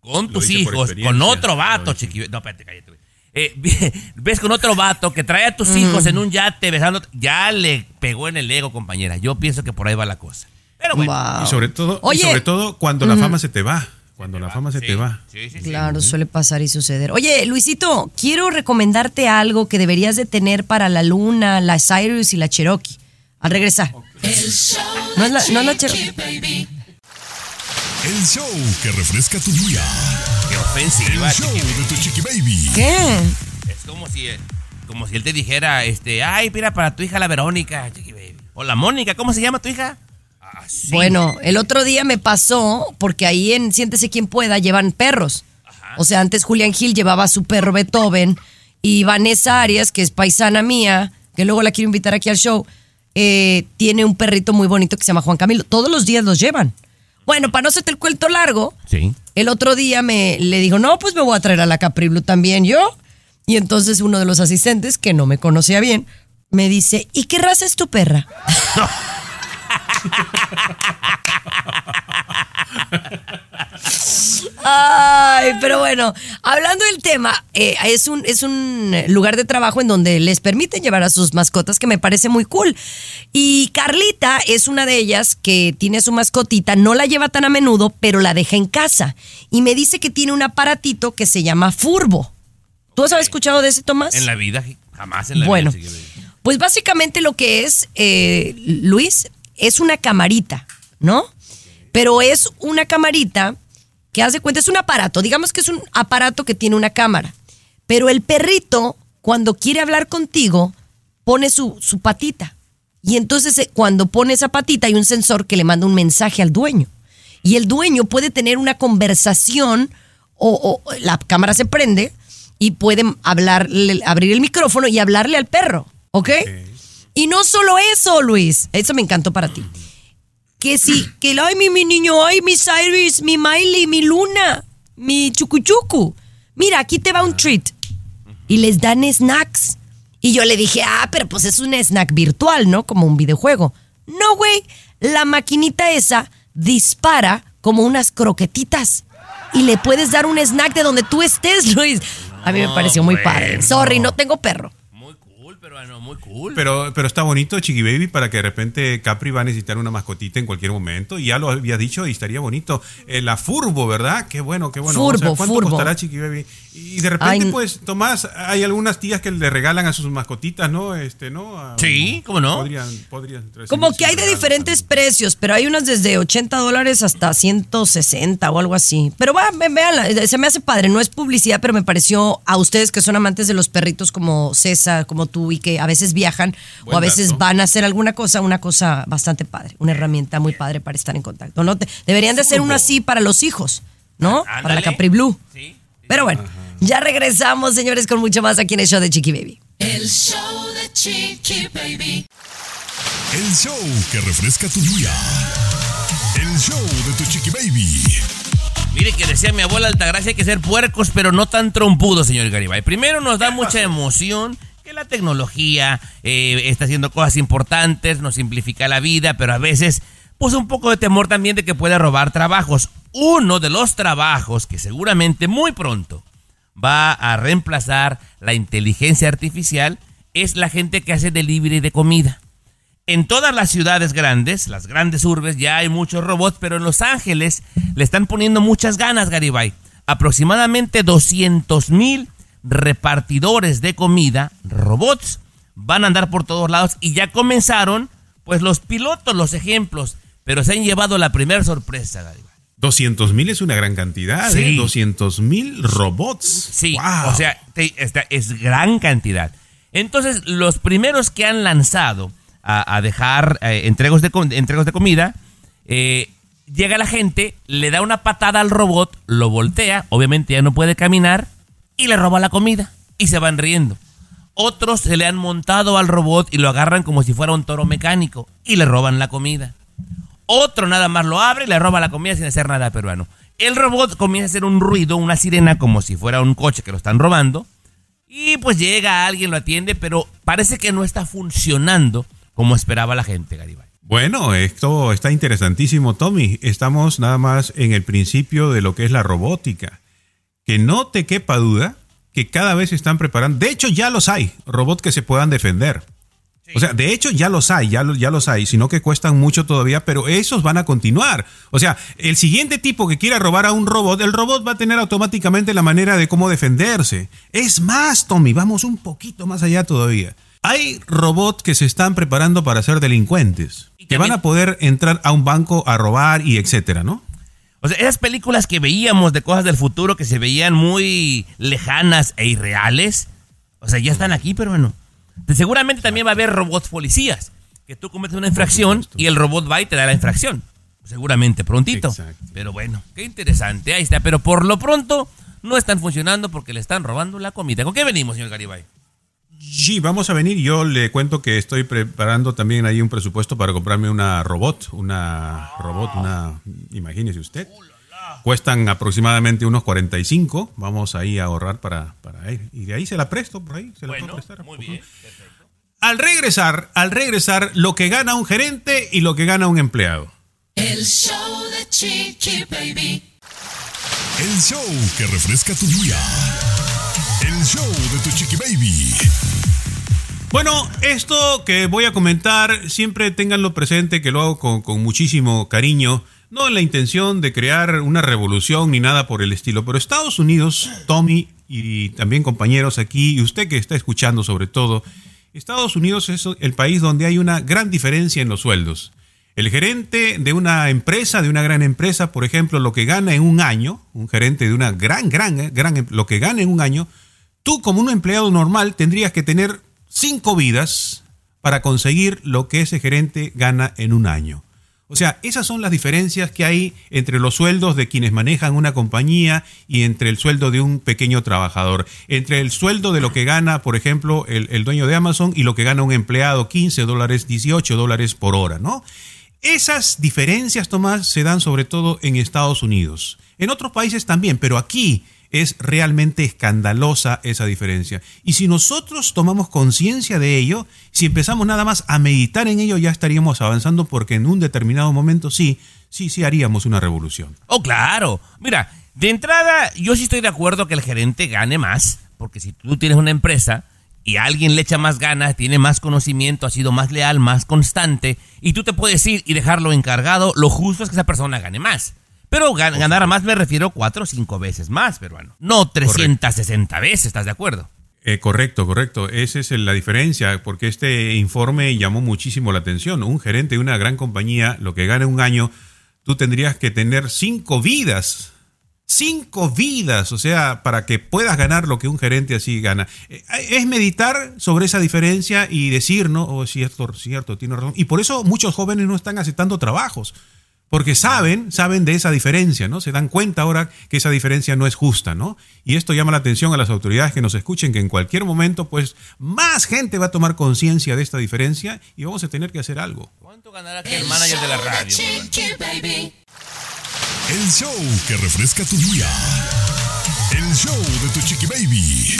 con tus hijos, con otro vato, Chiqui, no, espérate, cállate. Ves con otro vato que trae a tus hijos en un yate besándote, ya le pegó en el ego, compañera. Yo pienso que por ahí va la cosa. Pero bueno, y sobre todo cuando la fama se te va. Cuando la fama se te va. Sí, claro, suele pasar y suceder. Oye, Luisito, quiero recomendarte algo que deberías de tener para la Luna, la Cyrus y la Cherokee. Al regresar. Okay. El show no es la Cherokee. Baby. El show que refresca tu día. Qué ofensiva. El show de tu Chiqui Baby. ¿Qué? Es como si él te dijera, ay, mira, para tu hija la Verónica, Chiqui Baby. O la Mónica, ¿cómo se llama tu hija? Así. Bueno, el otro día me pasó porque ahí en Siéntese Quien Pueda llevan perros. Ajá. O sea, antes Julián Gil llevaba a su perro Beethoven y Vanessa Arias, que es paisana mía, que luego la quiero invitar aquí al show, tiene un perrito muy bonito que se llama Juan Camilo. Todos los días los llevan. Bueno, para no hacerte el cuento largo, sí. El otro día le dijo, no, pues me voy a traer a la Capri Blue también yo. Y entonces uno de los asistentes, que no me conocía bien, me dice, ¿y qué raza es tu perra? No. Ay, pero bueno, hablando del tema, es un lugar de trabajo en donde les permiten llevar a sus mascotas, que me parece muy cool. Y Carlita es una de ellas que tiene a su mascotita, no la lleva tan a menudo, pero la deja en casa. Y me dice que tiene un aparatito que se llama Furbo. ¿Tú has escuchado de ese, Tomás? En la vida, jamás en la vida. Bueno, pues básicamente lo que es, Luis, es una camarita, ¿no? Pero es una camarita que, haz de cuenta, es un aparato. Digamos que es un aparato que tiene una cámara. Pero el perrito, cuando quiere hablar contigo, pone su patita. Y entonces, cuando pone esa patita, hay un sensor que le manda un mensaje al dueño. Y el dueño puede tener una conversación, o la cámara se prende y puede abrir el micrófono y hablarle al perro, ¿ok? Y no solo eso, Luis. Eso me encantó para ti. Que sí, que ay, mi niño, ay, mi Cyrus, mi Miley, mi Luna, mi Chucuchucu. Mira, aquí te va un treat. Y les dan snacks. Y yo le dije, pero pues es un snack virtual, ¿no? Como un videojuego. No, güey, la maquinita esa dispara como unas croquetitas. Y le puedes dar un snack de donde tú estés, Luis. A mí me pareció muy padre. Sorry, no tengo perro. Muy cool. Pero está bonito, Chiqui Baby, para que de repente Capri va a necesitar una mascotita en cualquier momento. Y ya lo habías dicho y estaría bonito. La Furbo, ¿verdad? Qué bueno. Furbo, o sea, ¿Cuánto costará, Chiqui Baby? Y de repente, pues, Tomás, hay algunas tías que le regalan a sus mascotitas, ¿no? Sí, ¿cómo no? Podrían como que hay de diferentes precios, pero hay unas desde $80 hasta $160 o algo así. Pero véanla, se me hace padre. No es publicidad, pero me pareció, a ustedes que son amantes de los perritos como César, como tú, y que a veces viajan o a veces van a hacer alguna cosa, una cosa bastante padre, una herramienta muy padre para estar en contacto. ¿No? Deberían de hacer uno así para los hijos, ¿no? Ándale. Para la Capri Blue. Sí. Pero bueno, ya regresamos, señores, con mucho más aquí en el show de Chiqui Baby. El show de Chiqui Baby. El show que refresca tu día. El show de tu Chiqui Baby. Mire que decía mi abuela Altagracia, hay que ser puercos, pero no tan trompudos, señor Garibay. Primero nos da mucha emoción que la tecnología está haciendo cosas importantes, nos simplifica la vida, pero a veces, pues un poco de temor también de que pueda robar trabajos. Uno de los trabajos que seguramente muy pronto va a reemplazar la inteligencia artificial es la gente que hace delivery de comida. En todas las ciudades grandes, las grandes urbes, ya hay muchos robots, pero en Los Ángeles le están poniendo muchas ganas, Garibay. Aproximadamente 200,000 repartidores de comida, robots, van a andar por todos lados y ya comenzaron, pues, los pilotos, los ejemplos, pero se han llevado la primera sorpresa, Garibay. 200,000 es una gran cantidad, sí. 200,000 robots. Sí, wow. O sea, esta es gran cantidad. Entonces, los primeros que han lanzado a dejar entregos de comida, llega la gente, le da una patada al robot, lo voltea, obviamente ya no puede caminar, y le roba la comida, y se van riendo. Otros se le han montado al robot y lo agarran como si fuera un toro mecánico, y le roban la comida. Otro nada más lo abre y le roba la comida sin hacer nada, peruano. El robot comienza a hacer un ruido, una sirena, como si fuera un coche que lo están robando. Y pues llega alguien, lo atiende, pero parece que no está funcionando como esperaba la gente, Garibay. Bueno, esto está interesantísimo, Tommy. Estamos nada más en el principio de lo que es la robótica. Que no te quepa duda que cada vez se están preparando. De hecho, ya los hay, robots que se puedan defender. O sea, de hecho ya los hay, sino que cuestan mucho todavía, pero esos van a continuar. O sea, el siguiente tipo que quiera robar a un robot, el robot va a tener automáticamente la manera de cómo defenderse. Es más, Tommy, vamos un poquito más allá todavía. Hay robots que se están preparando para ser delincuentes, que van a poder entrar a un banco a robar y etcétera, ¿no? O sea, esas películas que veíamos de cosas del futuro que se veían muy lejanas e irreales, o sea, ya están aquí, pero bueno. Seguramente también va a haber robots policías, que tú cometes una infracción y el robot va y te da la infracción, seguramente prontito. Exacto. Pero bueno, qué interesante, ahí está. Pero por lo pronto no están funcionando porque le están robando la comida. ¿Con qué venimos, señor Garibay? Sí, vamos a venir. Yo le cuento que estoy preparando también ahí un presupuesto para comprarme una robot. Imagínese usted. Cuestan aproximadamente unos 45. Vamos ahí a ahorrar para ir. Y de ahí se la presto, por ahí. Se la puedo prestar. Muy bien, perfecto. Al regresar, lo que gana un gerente y lo que gana un empleado. El show de Chiqui Baby. El show que refresca tu día. El show de tu Chiqui Baby. Bueno, esto que voy a comentar, siempre ténganlo presente, que lo hago con muchísimo cariño. No en la intención de crear una revolución ni nada por el estilo, pero Estados Unidos, Tommy y también compañeros aquí, y usted que está escuchando sobre todo, Estados Unidos es el país donde hay una gran diferencia en los sueldos. El gerente de una empresa, de una gran empresa, por ejemplo, lo que gana en un año, un gerente de una gran, lo que gana en un año, tú como un empleado normal tendrías que tener 5 vidas para conseguir lo que ese gerente gana en un año. O sea, esas son las diferencias que hay entre los sueldos de quienes manejan una compañía y entre el sueldo de un pequeño trabajador. Entre el sueldo de lo que gana, por ejemplo, el dueño de Amazon y lo que gana un empleado, $15, $18 por hora, ¿no? Esas diferencias, Tomás, se dan sobre todo en Estados Unidos. En otros países también, pero aquí es realmente escandalosa esa diferencia. Y si nosotros tomamos conciencia de ello, si empezamos nada más a meditar en ello, ya estaríamos avanzando, porque en un determinado momento sí haríamos una revolución. Oh, claro. Mira, de entrada yo sí estoy de acuerdo que el gerente gane más, porque si tú tienes una empresa y a alguien le echa más ganas, tiene más conocimiento, ha sido más leal, más constante, y tú te puedes ir y dejarlo encargado, lo justo es que esa persona gane más. Pero ganar más me refiero 4 o 5 veces más, peruano. No 360 correcto. Veces, ¿estás de acuerdo? Correcto. Esa es la diferencia, porque este informe llamó muchísimo la atención. Un gerente de una gran compañía, lo que gana un año, tú tendrías que tener 5 vidas. 5 vidas, o sea, para que puedas ganar lo que un gerente así gana. Es meditar sobre esa diferencia y decir, no, oh, cierto, tiene razón. Y por eso muchos jóvenes no están aceptando trabajos. Porque saben de esa diferencia, ¿no? Se dan cuenta ahora que esa diferencia no es justa, ¿no? Y esto llama la atención a las autoridades que nos escuchen, que en cualquier momento, pues, más gente va a tomar conciencia de esta diferencia y vamos a tener que hacer algo. ¿Cuánto ganará el manager de la radio? El show que refresca tu día. El show de tu Chiqui Baby.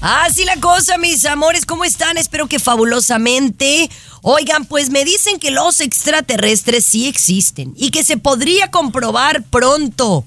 Así la cosa, mis amores, ¿cómo están? Espero que fabulosamente. Oigan, pues me dicen que los extraterrestres sí existen y que se podría comprobar pronto,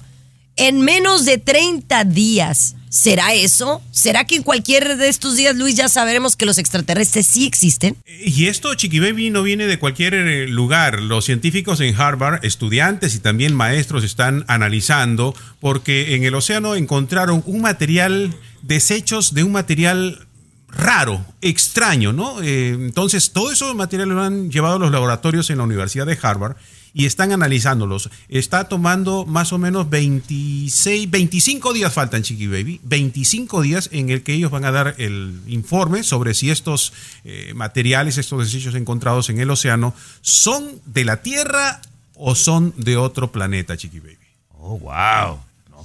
en menos de 30 días. ¿Será eso? ¿Será que en cualquier de estos días, Luis, ya sabremos que los extraterrestres sí existen? Y esto, Chiqui Baby, no viene de cualquier lugar. Los científicos en Harvard, estudiantes y también maestros, están analizando porque en el océano encontraron un material, desechos de un material raro, extraño, ¿no? Entonces, todo eso material lo han llevado a los laboratorios en la Universidad de Harvard y están analizándolos. Está tomando más o menos 25 días faltan, Chiqui Baby. 25 días en el que ellos van a dar el informe sobre si estos materiales, estos desechos encontrados en el océano, son de la Tierra o son de otro planeta, Chiqui Baby. Oh, wow.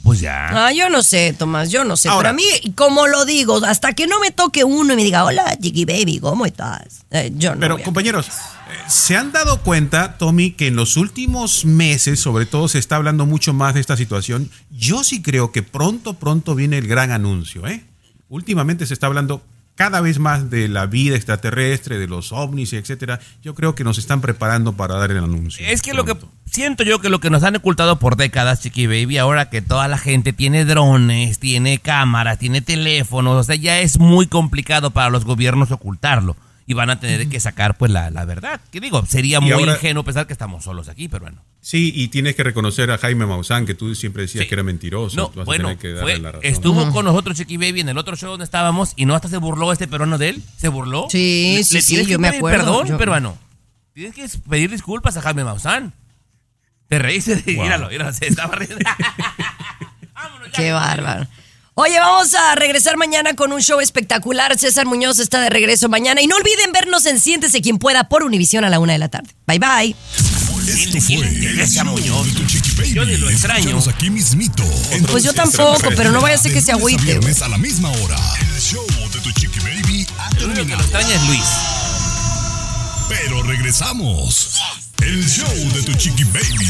Pues ya. Yo no sé, Tomás, Ahora, pero a mí, como lo digo, hasta que no me toque uno y me diga, hola, Chiqui Baby, ¿cómo estás? Yo no. Pero, compañeros, ¿se han dado cuenta, Tommy, que en los últimos meses, sobre todo, se está hablando mucho más de esta situación? Yo sí creo que pronto viene el gran anuncio, ¿eh? Últimamente se está hablando cada vez más de la vida extraterrestre, de los ovnis, etcétera. Yo creo que nos están preparando para dar el anuncio. Es que pronto. Lo que siento yo que lo que nos han ocultado por décadas, Chiqui Baby, ahora que toda la gente tiene drones, tiene cámaras, tiene teléfonos, o sea, ya es muy complicado para los gobiernos ocultarlo. Y van a tener que sacar, pues, la verdad. Que digo, sería muy ingenuo pensar que estamos solos aquí, pero bueno. Sí, y tienes que reconocer a Jaime Maussan, que tú siempre decías que era mentiroso. No, tú vas a tener que darle la razón. Estuvo con nosotros, Chiqui Baby, en el otro show donde estábamos, y no hasta se burló este peruano de él. ¿Se burló? Sí, yo me acuerdo. Perdón, peruano. Tienes que pedir disculpas a Jaime Maussan. Te reíste. Wow. Míralo, se estaba riendo. Vámonos, ya. Qué bárbaro. Oye, vamos a regresar mañana con un show espectacular. César Muñoz está de regreso mañana. Y no olviden vernos en Siéntese Quien Pueda por Univisión a la 1:00 p.m. Bye. César Muñoz. Yo ni lo extraño. Aquí mismito. Pues yo tampoco, pero no vaya a ser que se agüite. A la misma hora. El show de tu Chiqui Baby. único que lo extraña es Luis. Pero regresamos. El show de tu Chiqui Baby.